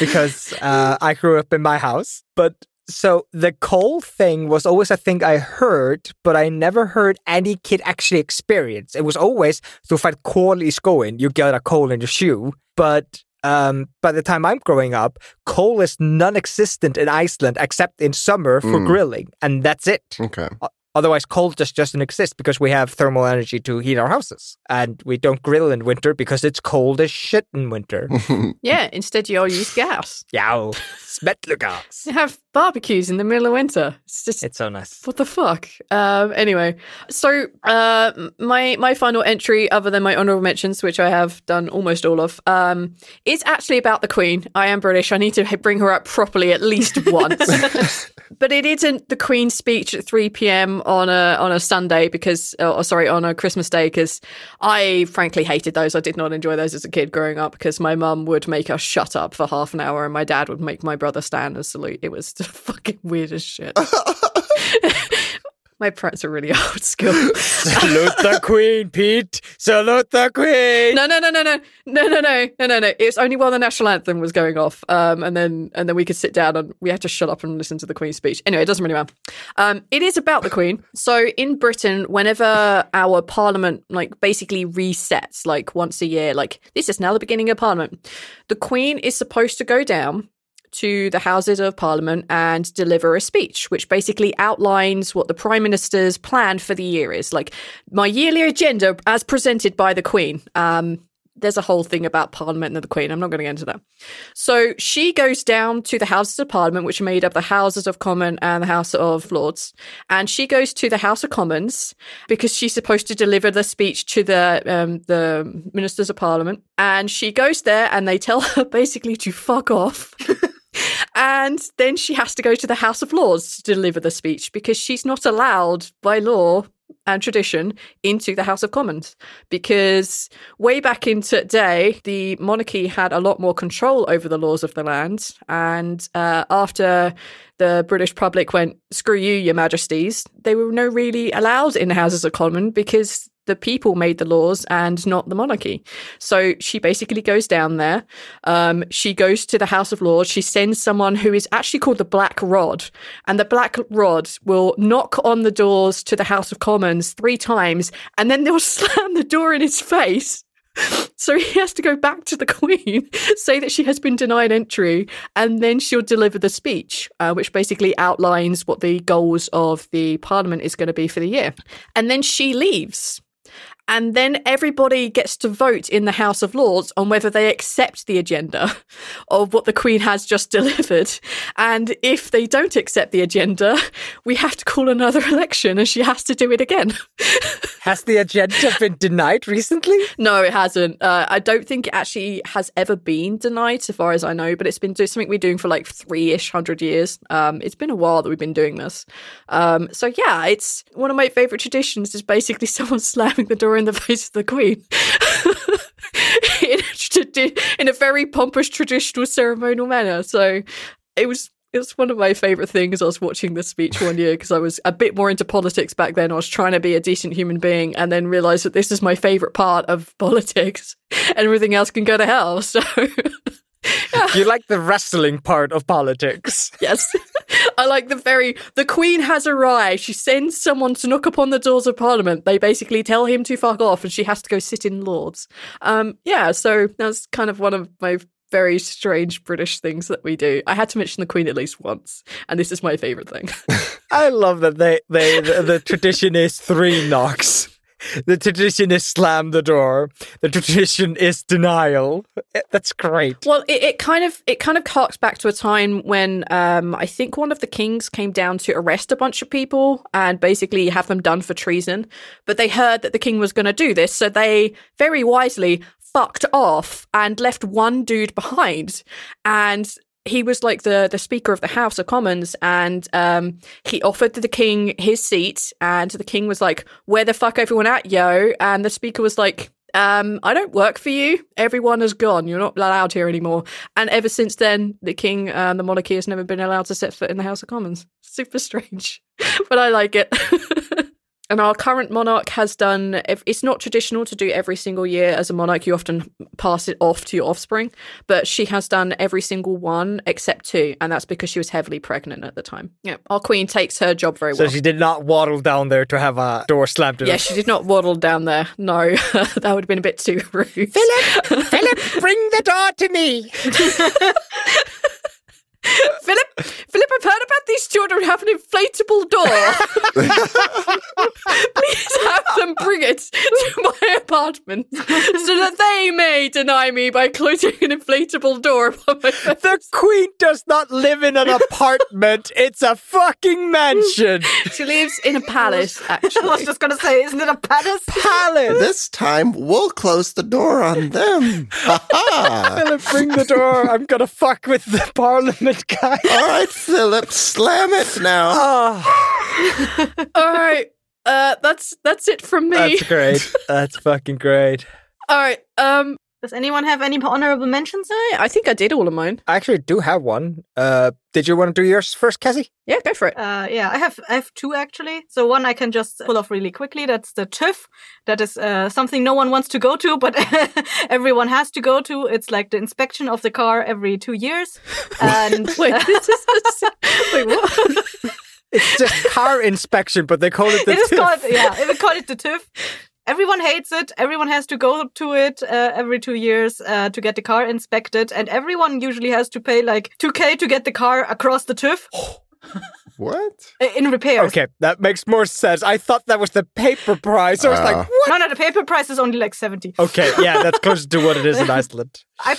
because I grew up in my house, but... So the coal thing was always a thing I heard, but I never heard any kid actually experience. It was always, þú færð kol í skóinn, you get a coal in your shoe. But by the time I'm growing up, coal is non-existent in Iceland except in summer for grilling. And that's it. Okay. Otherwise, coal just doesn't exist because we have thermal energy to heat our houses. And we don't grill in winter because it's cold as shit in winter. Yeah, instead you all use gas. Yeah, smetlugas. You have barbecues in the middle of winter. It's so nice. What the fuck? Anyway, so my final entry, other than my honourable mentions, which I have done almost all of, is actually about the Queen. I am British. I need to bring her up properly at least once. But it isn't the Queen's speech at 3 p.m. on a Sunday on a Christmas day, because I frankly hated those. I did not enjoy those as a kid growing up because my mum would make us shut up for half an hour and my dad would make my brother stand and salute. It was fucking weird as shit. My parents are really old school. Salute the Queen, Pete. Salute the Queen. No. It was only while the national anthem was going off, and then we could sit down and we had to shut up and listen to the Queen's speech. Anyway, it doesn't really matter. It is about the Queen. So in Britain, whenever our Parliament basically resets once a year, this is now the beginning of Parliament, the Queen is supposed to go down to the Houses of Parliament and deliver a speech, which basically outlines what the Prime Minister's plan for the year is. Like, my yearly agenda as presented by the Queen. There's a whole thing about Parliament and the Queen. I'm not going to get into that. So she goes down to the Houses of Parliament, which are made up the Houses of Commons and the House of Lords. And she goes to the House of Commons because she's supposed to deliver the speech to the Ministers of Parliament. And she goes there and they tell her basically to fuck off. And then she has to go to the House of Lords to deliver the speech because she's not allowed by law and tradition into the House of Commons, because way back in today the monarchy had a lot more control over the laws of the land, and after the British public went, screw you, your majesties, they were no really allowed in the Houses of Commons because the people made the laws and not the monarchy. So she basically goes down there. She goes to the House of Lords. She sends someone who is actually called the Black Rod. And the Black Rod will knock on the doors to the House of Commons 3 times, and then they'll slam the door in his face. So he has to go back to the Queen, say that she has been denied entry, and then she'll deliver the speech, which basically outlines what the goals of the Parliament is going to be for the year. And then she leaves. And then everybody gets to vote in the House of Lords on whether they accept the agenda of what the Queen has just delivered. And if they don't accept the agenda, we have to call another election and she has to do it again. Has the agenda been denied recently? No, it hasn't. I don't think it actually has ever been denied, so far as I know, but it's been something we're doing for like 300 years. It's been a while that we've been doing this. So yeah, it's one of my favourite traditions is basically someone slamming the door in the face of the Queen in a very pompous, traditional, ceremonial manner. So it was one of my favourite things. I was watching this speech one year because I was a bit more into politics back then. I was trying to be a decent human being and then realised that this is my favourite part of politics. Everything else can go to hell. So yeah. You like the wrestling part of politics. Yes. I like the Queen has arrived. She sends someone to knock upon the doors of Parliament. They basically tell him to fuck off and she has to go sit in Lords. Yeah, so that's kind of one of my very strange British things that we do. I had to mention the Queen at least once, and this is my favourite thing. I love that the tradition is 3 knocks. The tradition is slam the door. The tradition is denial. That's great. Well, it kind of harks back to a time when I think one of the kings came down to arrest a bunch of people and basically have them done for treason. But they heard that the king was going to do this, so they very wisely fucked off and left one dude behind. And he was like the Speaker of the House of Commons, and he offered the King his seat, and the King was like, where the fuck everyone at, yo? And the Speaker was like, I don't work for you. Everyone has gone. You're not allowed here anymore. And ever since then, the King and the monarchy has never been allowed to set foot in the House of Commons. Super strange, but I like it. And our current monarch has done, it's not traditional to do every single year as a monarch, you often pass it off to your offspring, but she has done every single one except 2, and that's because she was heavily pregnant at the time. Yeah, our Queen takes her job very well. So she did not waddle down there to have a door slammed in her. Yeah, she did not waddle down there. No, that would have been a bit too rude. Philip, bring the door to me. Philip, I've heard about these children who have an inflatable door. Please have them bring it to my apartment so that they may deny me by closing an inflatable door upon my face. The Queen does not live in an apartment. It's a fucking mansion. She lives in a palace, actually. I was just going to say, isn't it a palace? Palace. This time, we'll close the door on them. Philip, bring the door. I'm going to fuck with the Parliament. Guys. All right, Philip, slam it now. Oh. All right, that's it from me. That's great. That's fucking great. All right. Does anyone have any honorable mentions? I think I did all of mine. I actually do have one. Did you want to do yours first, Cassie? Yeah, go for it. Yeah, I have 2 actually. So one I can just pull off really quickly. That's the TÜV. That is something no one wants to go to, but everyone has to go to. It's like the inspection of the car every 2 years. And wait, this is wait, what? It's just car inspection, but they call it the TÜV. They call it the TÜV. Everyone hates it. Everyone has to go to it every 2 years to get the car inspected. And everyone usually has to pay like 2K to get the car across the TÜV. What? In repairs. Okay, that makes more sense. I thought that was the paper price. I was like, what? No, the paper price is only like 70. Okay, yeah, that's close to what it is in Iceland. I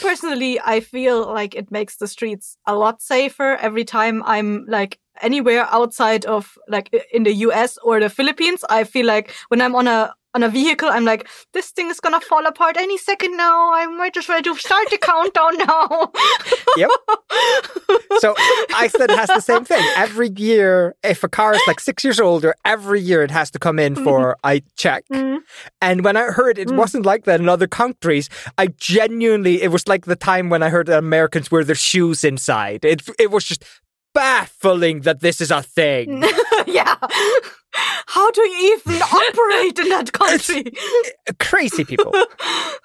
feel like it makes the streets a lot safer every time I'm like anywhere outside of like in the US or the Philippines. I feel like when I'm on a vehicle, I'm like, this thing is gonna fall apart any second now. I might as well start the countdown now. Yep. So Iceland has the same thing. Every year, if a car is like 6 years older, every year it has to come in for a check. Mm-hmm. And when I heard it wasn't like that in other countries, it was like the time when I heard that Americans wear their shoes inside. It was just baffling that this is a thing. Yeah. How do you even operate in that country? Crazy people.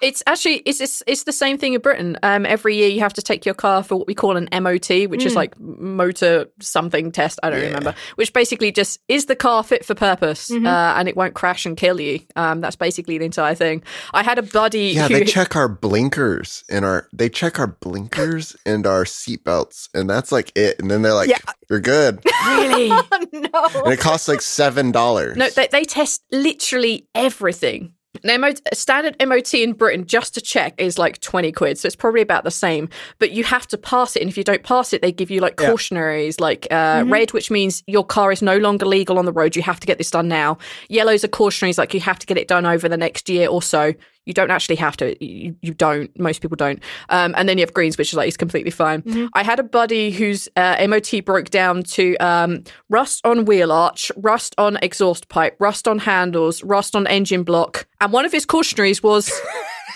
It's the same thing in Britain. Every year you have to take your car for what we call an MOT, which is like motor something test. I don't remember. Which basically just, is the car fit for purpose? And it won't crash and kill you. That's basically the entire thing. I had a buddy. Yeah, they check our blinkers and our seatbelts, and that's like it. And then they're like, you're good. Really? No. And it costs like $7. No, they test literally everything. A standard MOT in Britain, just to check, is like 20 quid. So it's probably about the same. But you have to pass it. And if you don't pass it, they give you like cautionaries, like red, which means your car is no longer legal on the road. You have to get this done now. Yellows are cautionaries, like you have to get it done over the next year or so. You don't actually have to. You don't. Most people don't. And then you have greens, which is like, it's completely fine. Mm-hmm. I had a buddy whose MOT broke down to rust on wheel arch, rust on exhaust pipe, rust on handles, rust on engine block. And one of his cautionaries was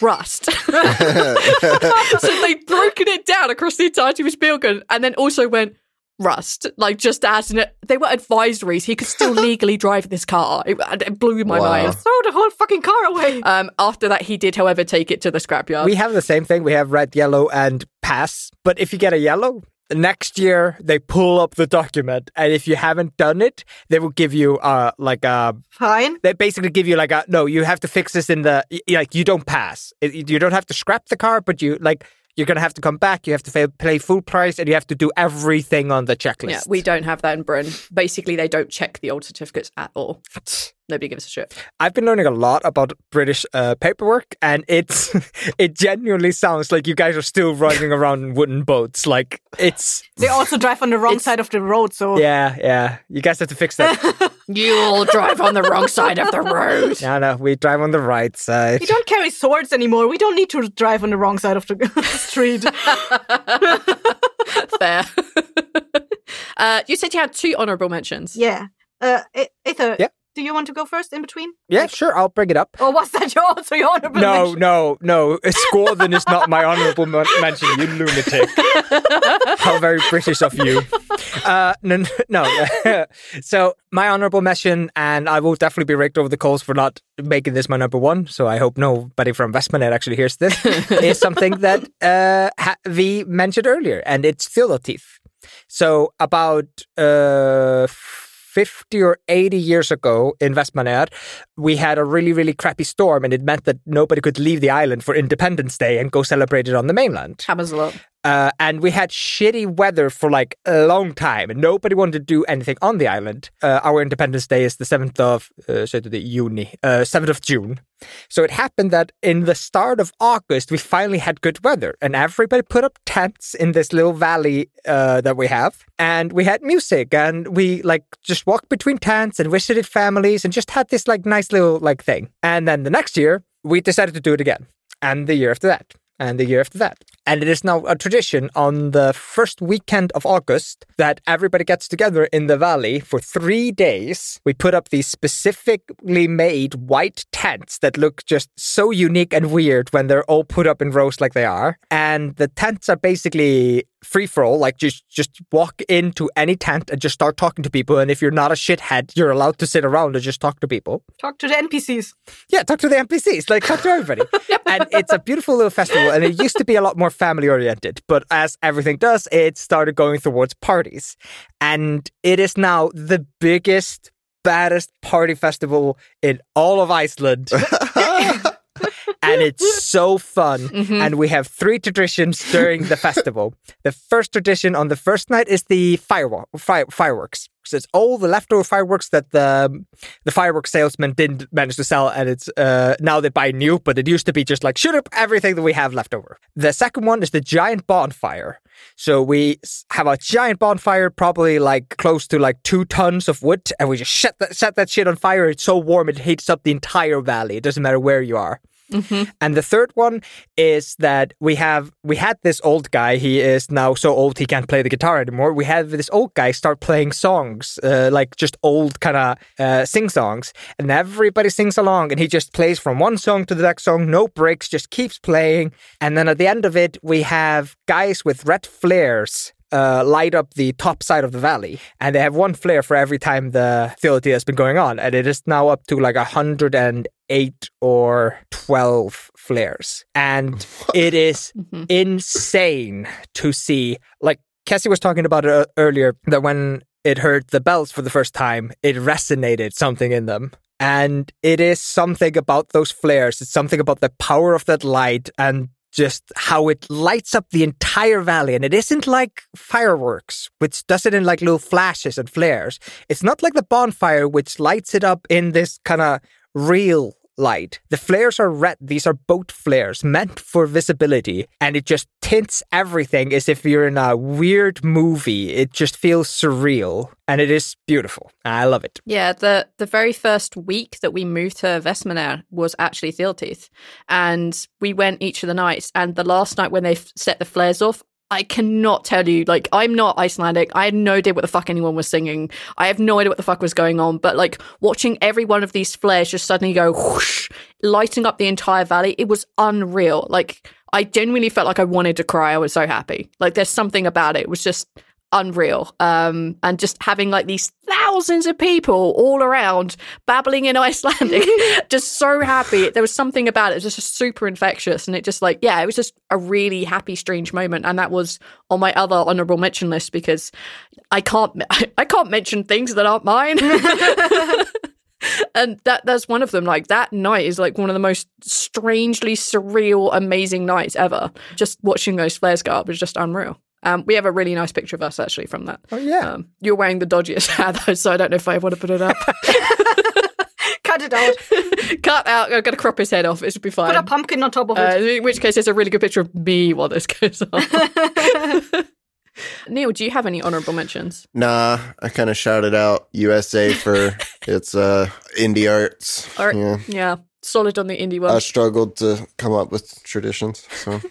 rust. So they've broken it down across the entirety of his building, and then also went, rust, like just adding it. They were advisories. He could still legally drive this car. It blew my mind. Throw the whole fucking car away. After that, he did, however, take it to the scrapyard. We have the same thing. We have red, yellow, and pass. But if you get a yellow, next year they pull up the document, and if you haven't done it, they will give you like a fine. They basically give you like a no. You have to fix this in the like. You don't pass. You don't have to scrap the car, but you like. You're going to have to come back, you have to pay full price, and you have to do everything on the checklist. Yeah, we don't have that in Britain. Basically, they don't check the old certificates at all. Nobody gives a shit. I've been learning a lot about British paperwork, and it genuinely sounds like you guys are still riding around in wooden boats. Like, it's... They also drive on the wrong side of the road, so... Yeah. You guys have to fix that. You all drive on the wrong side of the road. No, we drive on the right side. We don't carry swords anymore. We don't need to drive on the wrong side of the street. Fair. You said you had two honourable mentions. Yeah. Ether, do you want to go first in between? Yeah, sure. I'll bring it up. Or was that your also your honourable mention? No. Skorðin is not my honourable mention, you lunatic. How very British of you. No. So my honourable mention, and I will definitely be raked over the coals for not making this my number one, so I hope nobody from Vestmannaeyjar actually hears this, is something that we mentioned earlier, and it's Þjóðhátíð. So about 50 or 80 years ago in Vestmannaeyjar, we had a really, really crappy storm, and it meant that nobody could leave the island for Independence Day and go celebrate it on the mainland. Happens a lot. And we had shitty weather for like a long time, and nobody wanted to do anything on the island. Our Independence Day is the 7th of June. So it happened that in the start of August, we finally had good weather, and everybody put up tents in this little valley that we have. And we had music, and we like just walked between tents and visited families and just had this like nice little like thing. And then the next year, we decided to do it again. And the year after that. And the year after that. And it is now a tradition on the first weekend of August that everybody gets together in the valley for 3 days. We put up these specifically made white tents that look just so unique and weird when they're all put up in rows like they are. And the tents are basically free-for-all, like just walk into any tent and just start talking to people. And if you're not a shithead, you're allowed to sit around and just talk to people. Talk to the NPCs. Yeah, talk to the NPCs. Like, talk to everybody. And it's a beautiful little festival. And it used to be a lot more family-oriented. But as everything does, it started going towards parties. And it is now the biggest baddest party festival in all of Iceland. And it's so fun. Mm-hmm. And we have three traditions during the festival. The first tradition on the first night is the fireworks. So it's all the leftover fireworks that the fireworks salesman didn't manage to sell. And it's now they buy new, but it used to be just like, shoot up everything that we have left over. The second one is the giant bonfire. So we have a giant bonfire, probably like close to like 2 tons of wood. And we just set that shit on fire. It's so warm, it heats up the entire valley. It doesn't matter where you are. Mm-hmm. And the third one is that we had this old guy. He is now so old he can't play the guitar anymore. We had this old guy start playing songs, like just old kind of sing songs, and everybody sings along. And he just plays from one song to the next song, no breaks, just keeps playing. And then at the end of it, we have guys with red flares light up the top side of the valley, and they have one flare for every time the activity has been going on. And it is now up to like 108 or 12 flares, and it is insane to see. Like Cassie was talking about it earlier, that when it heard the bells for the first time, it resonated something in them. And it is something about those flares, it's something about the power of that light, and just how it lights up the entire valley. And it isn't like fireworks, which does it in like little flashes and flares. It's not like the bonfire, which lights it up in this kind of real light. The flares are red. These are boat flares meant for visibility. And it just tints everything as if you're in a weird movie. It just feels surreal. And it is beautiful. I love it. Yeah, the very first week that we moved to Vestmannaeyjar was actually Þjóðtíð. And we went each of the nights. And the last night when they set the flares off, I cannot tell you, like, I'm not Icelandic. I had no idea what the fuck anyone was singing. I have no idea what the fuck was going on. But, like, watching every one of these flares just suddenly go whoosh, lighting up the entire valley, it was unreal. Like, I genuinely felt like I wanted to cry. I was so happy. Like, there's something about it. It was just unreal. And just having, like, these thousands of people all around babbling in Icelandic, just so happy. There was something about it. It was just super infectious. And it just, like, yeah, it was just a really happy, strange moment. And that was on my other honorable mention list, because I can't mention things that aren't mine. And that's one of them. Like, that night is like one of the most strangely surreal, amazing nights ever. Just watching those flares go up was just unreal. We have a really nice picture of us, actually, from that. Oh, yeah. You're wearing the dodgiest hat, though, so I don't know if I want to put it up. Cut it out. Cut out. I'm going to crop his head off. It should be fine. Put a pumpkin on top of it. In which case, there's a really good picture of me while this goes on. Neil, do you have any honorable mentions? Nah, I kind of shouted out USA for its indie arts. Art, yeah, solid on the indie one. I struggled to come up with traditions. So.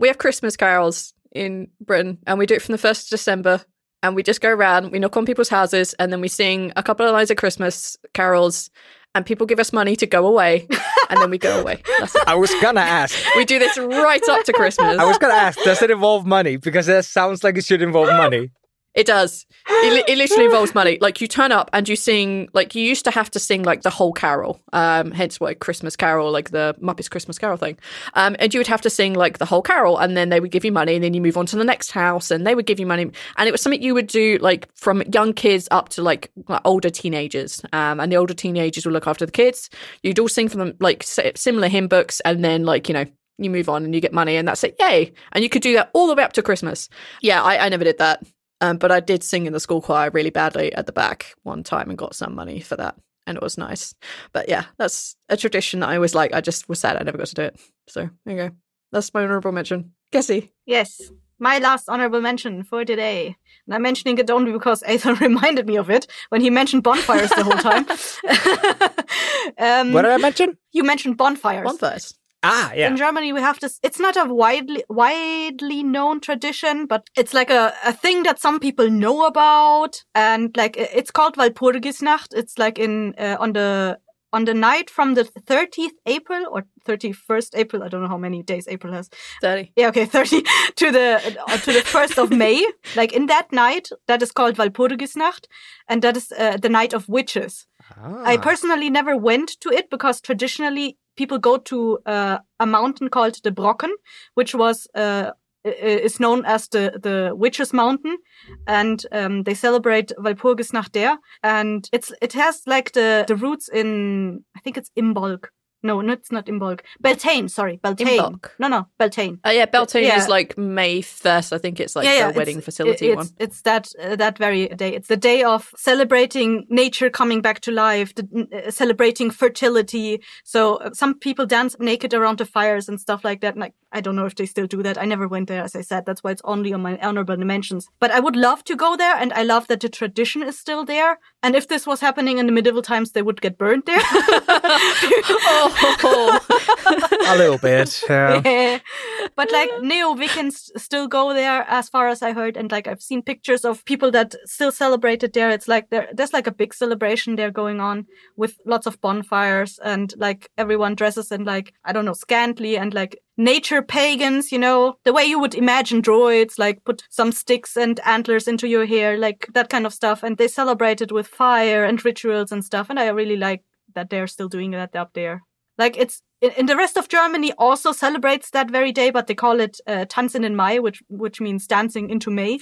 We have Christmas carols in Britain, and we do it from the 1st of December, and we just go around, we knock on people's houses, and then we sing a couple of lines of Christmas carols, and people give us money to go away, and then we go away. That's it. I was gonna ask. We do this right up to Christmas. I was gonna ask, does it involve money? Because that sounds like it should involve money. It does. It literally involves money. Like, you turn up and you sing, like, you used to have to sing, like, the whole carol, hence why Christmas Carol, like the Muppets Christmas Carol thing. And you would have to sing, like, the whole carol, and then they would give you money, and then you move on to the next house, and they would give you money. And it was something you would do, like, from young kids up to, like older teenagers. And the older teenagers would look after the kids. You'd all sing for them, like, similar hymn books, and then, like, you know, you move on and you get money, and that's it. Yay! And you could do that all the way up to Christmas. Yeah, I never did that. But I did sing in the school choir really badly at the back one time and got some money for that. And it was nice. But yeah, that's a tradition that I always like. I just was sad I never got to do it. So there you go. That's my honorable mention. Cassie? Yes, my last honorable mention for today. And I'm mentioning it only because Ethan reminded me of it when he mentioned bonfires the whole time. What did I mention? You mentioned bonfires. Bonfires. Ah, yeah. In Germany, we have this. It's not a widely known tradition, but it's like a thing that some people know about, and like it's called Walpurgisnacht. It's like in on the night from the 30th April or 31st April. I don't know how many days April has. 30. Yeah, okay, 30 to the 1st of May. Like in that night, that is called Walpurgisnacht, and that is the night of witches. Ah. I personally never went to it because traditionally, people go to a mountain called the Brocken, which was is known as the Witches' Mountain, and they celebrate Walpurgisnacht there. And it has like the roots in, I think it's Imbolc. No, it's not Imbolc. Beltane, sorry, Beltane. Imbolc. No, Beltane. Oh yeah, Beltane is like May 1st. I think it's like the wedding facility one. It's that very day. It's the day of celebrating nature coming back to life, celebrating fertility. So some people dance naked around the fires and stuff like that. And I don't know if they still do that. I never went there, as I said. That's why it's only on my honorable mentions. But I would love to go there, and I love that the tradition is still there. And if this was happening in the medieval times, they would get burned there. A little bit, yeah. But like neo-Wiccans still go there, as far as I heard. And like I've seen pictures of people that still celebrated there. It's like there's like a big celebration there going on with lots of bonfires, and like everyone dresses in like, I don't know, scantily, and like nature pagans, you know, the way you would imagine droids, like put some sticks and antlers into your hair, like that kind of stuff. And they celebrate it with fire and rituals and stuff. And I really like that they're still doing that up there. Like it's in the rest of Germany also celebrates that very day, but they call it Tanzen in Mai, which means dancing into May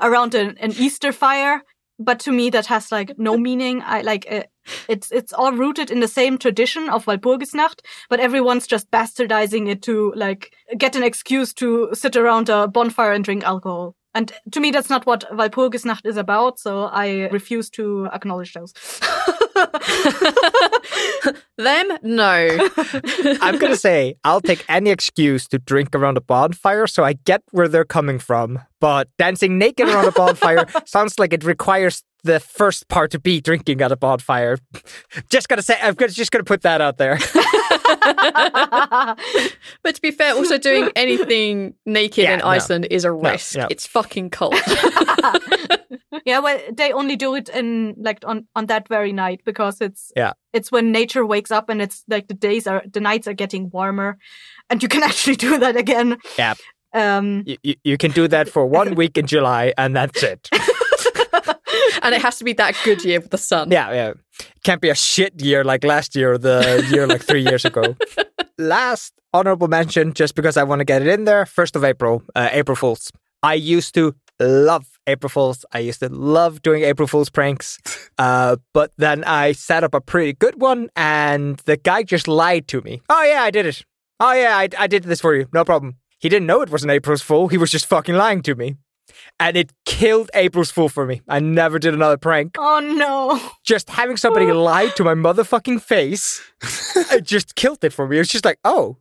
around an Easter fire. But to me, that has like no meaning. I like it's all rooted in the same tradition of Walpurgisnacht, but everyone's just bastardizing it to like get an excuse to sit around a bonfire and drink alcohol. And to me, that's not what Walpurgisnacht is about. So I refuse to acknowledge those. Them? No. I'm going to say I'll take any excuse to drink around a bonfire, so I get where they're coming from. But dancing naked around a bonfire sounds like it requires the first part to be drinking at a bonfire. Just got to say, I'm just going to put that out there. But to be fair, also doing anything naked in Iceland is a risk. No. It's fucking cold. Yeah, well, they only do it in like on that very night, because it's when nature wakes up, and it's like the nights are getting warmer, and you can actually do that again. Yeah. You can do that for 1 week in July, and that's it. And it has to be that good year with the sun. Yeah. It can't be a shit year like last year or the year like 3 years ago. Last honorable mention, just because I want to get it in there, 1st of April, April Fools. I used to love April Fools. I used to love doing April Fools pranks. But then I set up a pretty good one, and the guy just lied to me. Oh, yeah, I did it. Oh, yeah, I did this for you. No problem. He didn't know it was an April's Fool. He was just fucking lying to me. And it killed April's Fool for me. I never did another prank. Oh, no. Just having somebody lie to my motherfucking face, it just killed it for me. It was just like, oh,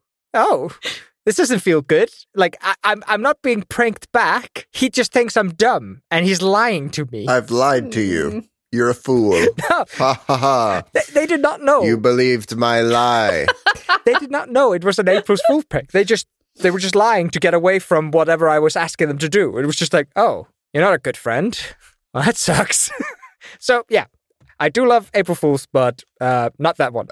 this doesn't feel good. Like, I'm not being pranked back. He just thinks I'm dumb, and he's lying to me. I've lied to you. You're a fool. No. Ha, ha, ha. They did not know. You believed my lie. They did not know it was an April's Fool prank. They were just lying to get away from whatever I was asking them to do. It was just like, oh, you're not a good friend. Well, that sucks. So, yeah, I do love April Fools, but not that one.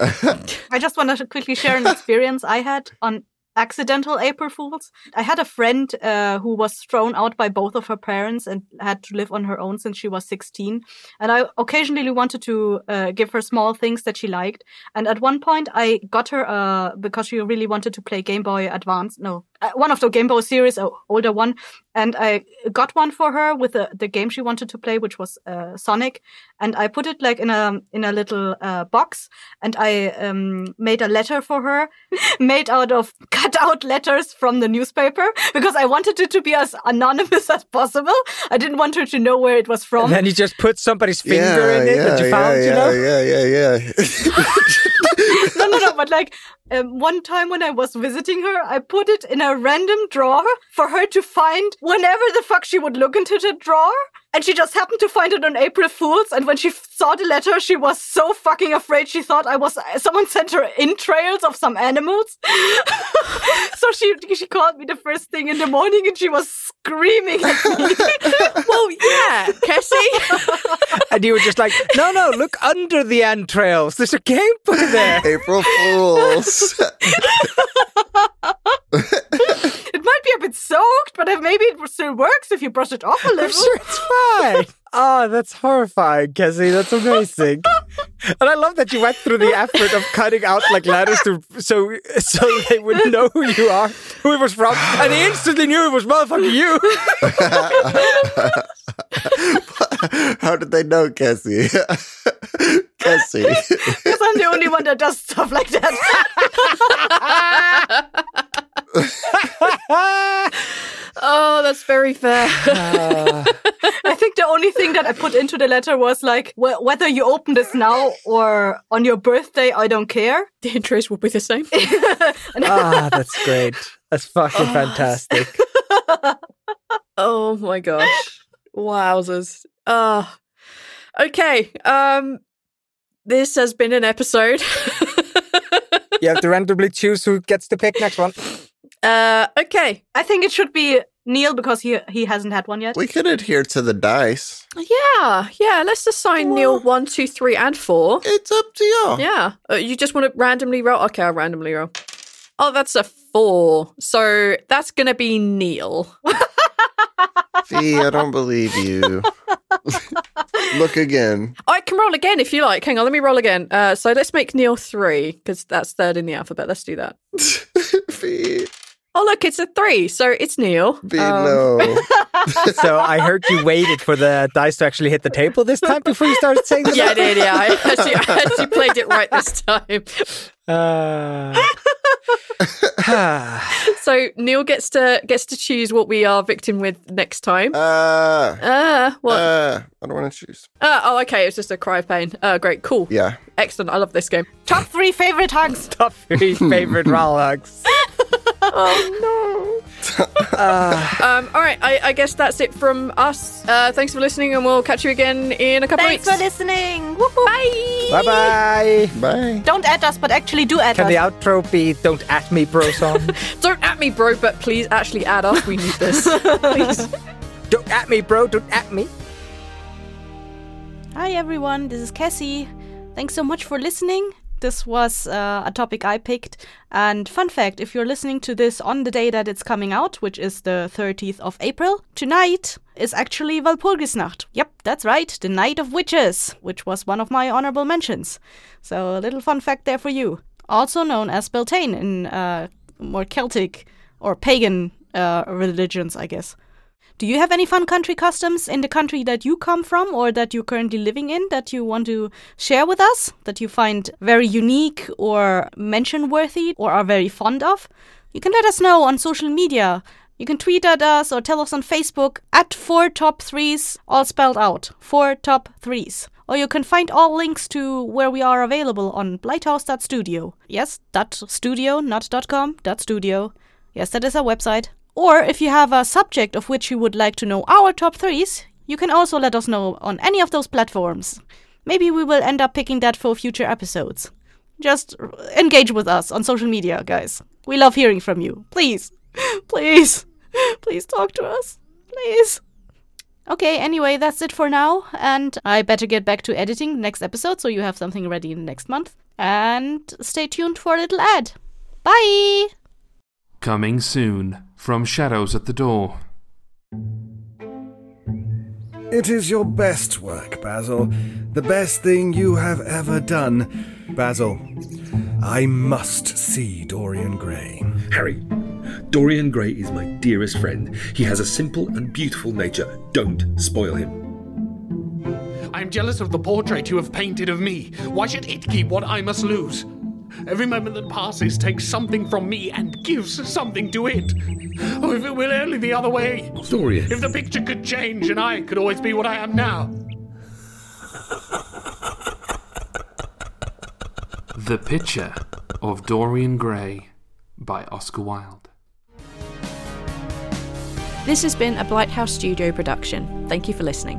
I just want to quickly share an experience I had on accidental April Fools. I had a friend who was thrown out by both of her parents and had to live on her own since she was 16. And I occasionally wanted to give her small things that she liked. And at one point I got her, because she really wanted to play Game Boy Advance. No, one of the Game Boy series, an older one. And I got one for her with the game she wanted to play, which was Sonic. And I put it like in a little box. And I made a letter for her, made out of cut out letters from the newspaper, because I wanted it to be as anonymous as possible. I didn't want her to know where it was from. And then you just put somebody's finger in it that you found, you know? Yeah. No. But like one time when I was visiting her, I put it in a random drawer for her to find whenever the fuck she would look into the drawer. And she just happened to find it on April Fool's. And when she saw the letter, she was so fucking afraid. She thought someone sent her entrails of some animals. So she called me the first thing in the morning, and she was screaming at me. Well, yeah, Cassie. And you were just like, no, look under the entrails. There's a game put there. April Fool's. It might be a bit soaked, but maybe it still works if you brush it off a little. I'm sure it's fine. Ah, that's horrifying, Kezzy. That's amazing. And I love that you went through the effort of cutting out like letters to so they would know who you are, who it was from, and they instantly knew it was motherfucking you. How did they know, Kezzy? Kezzy. Because I'm the only one that does stuff like that. Oh, that's very fair. I think the only thing that I put into the letter was like, whether you open this now or on your birthday, I don't care. The interest will be the same. Ah, that's great. That's fucking fantastic. Oh my gosh. Wowzers. Okay. This has been an episode. You have to randomly choose who gets to pick next one. Okay. I think it should be Neil because he hasn't had one yet. We could adhere to the dice. Yeah. Let's assign Neil 1, 2, 3, and 4. It's up to you. Yeah. You just want to randomly roll? Okay, I'll randomly roll. Oh, that's a 4. So that's going to be Neil. See, I don't believe you. Look again. I can roll again if you like. Hang on, let me roll again. So let's make Neil 3 because that's 3rd in the alphabet. Let's do that. Oh, look, it's a 3, so it's Neil. No. So I heard you waited for the dice to actually hit the table this time before you started saying that. Yeah, I did, yeah. I actually played it right this time. So Neil gets to choose what we are victim with next time. What? I don't want to choose. Okay. It's just a cry of pain. Great. Cool. Yeah. Excellent. I love this game. Top 3 favorite hugs. Top 3 favorite raw hugs. Oh no. All right. I guess that's it from us. Thanks for listening, and we'll catch you again in a couple of weeks. Thanks for listening. Woo-hoo. Bye. Bye. Don't at us, but actually do at us. Can the outro be "Don't at me, bro" song? Don't at me, bro, but please actually add us. We need this. Please. Don't at me, bro. Don't at me. Hi everyone, this is Cassie. Thanks so much for listening. This was a topic I picked. And fun fact, if you're listening to this on the day that it's coming out, which is the 30th of April, tonight is actually Walpurgisnacht. Yep, that's right, the Night of Witches, which was one of my honorable mentions. So a little fun fact there for you. Also known as Beltane in more Celtic or pagan religions, I guess. Do you have any fun country customs in the country that you come from or that you're currently living in that you want to share with us, that you find very unique or mention-worthy or are very fond of? You can let us know on social media. You can tweet at us or tell us on Facebook at 4 Top 3's, all spelled out, 4 Top 3's. Or you can find all links to where we are available on blighthouse.studio. Yes, .studio, not .com, .studio. Yes, that is our website. Or if you have a subject of which you would like to know our top 3's, you can also let us know on any of those platforms. Maybe we will end up picking that for future episodes. Just engage with us on social media, guys. We love hearing from you. Please. Please. Please talk to us. Please. Okay, anyway, that's it for now. And I better get back to editing next episode so you have something ready in next month. And stay tuned for a little ad. Bye! Coming soon. From shadows at the door. It is your best work, Basil. The best thing you have ever done. Basil, I must see Dorian Gray. Harry, Dorian Gray is my dearest friend. He has a simple and beautiful nature. Don't spoil him. I'm jealous of the portrait you have painted of me. Why should it keep what I must lose? Every moment that passes takes something from me and gives something to it. Oh, if it were only the other way. Dorian. If the picture could change and I could always be what I am now. The Picture of Dorian Gray by Oscar Wilde. This has been a Blighthouse Studio production. Thank you for listening.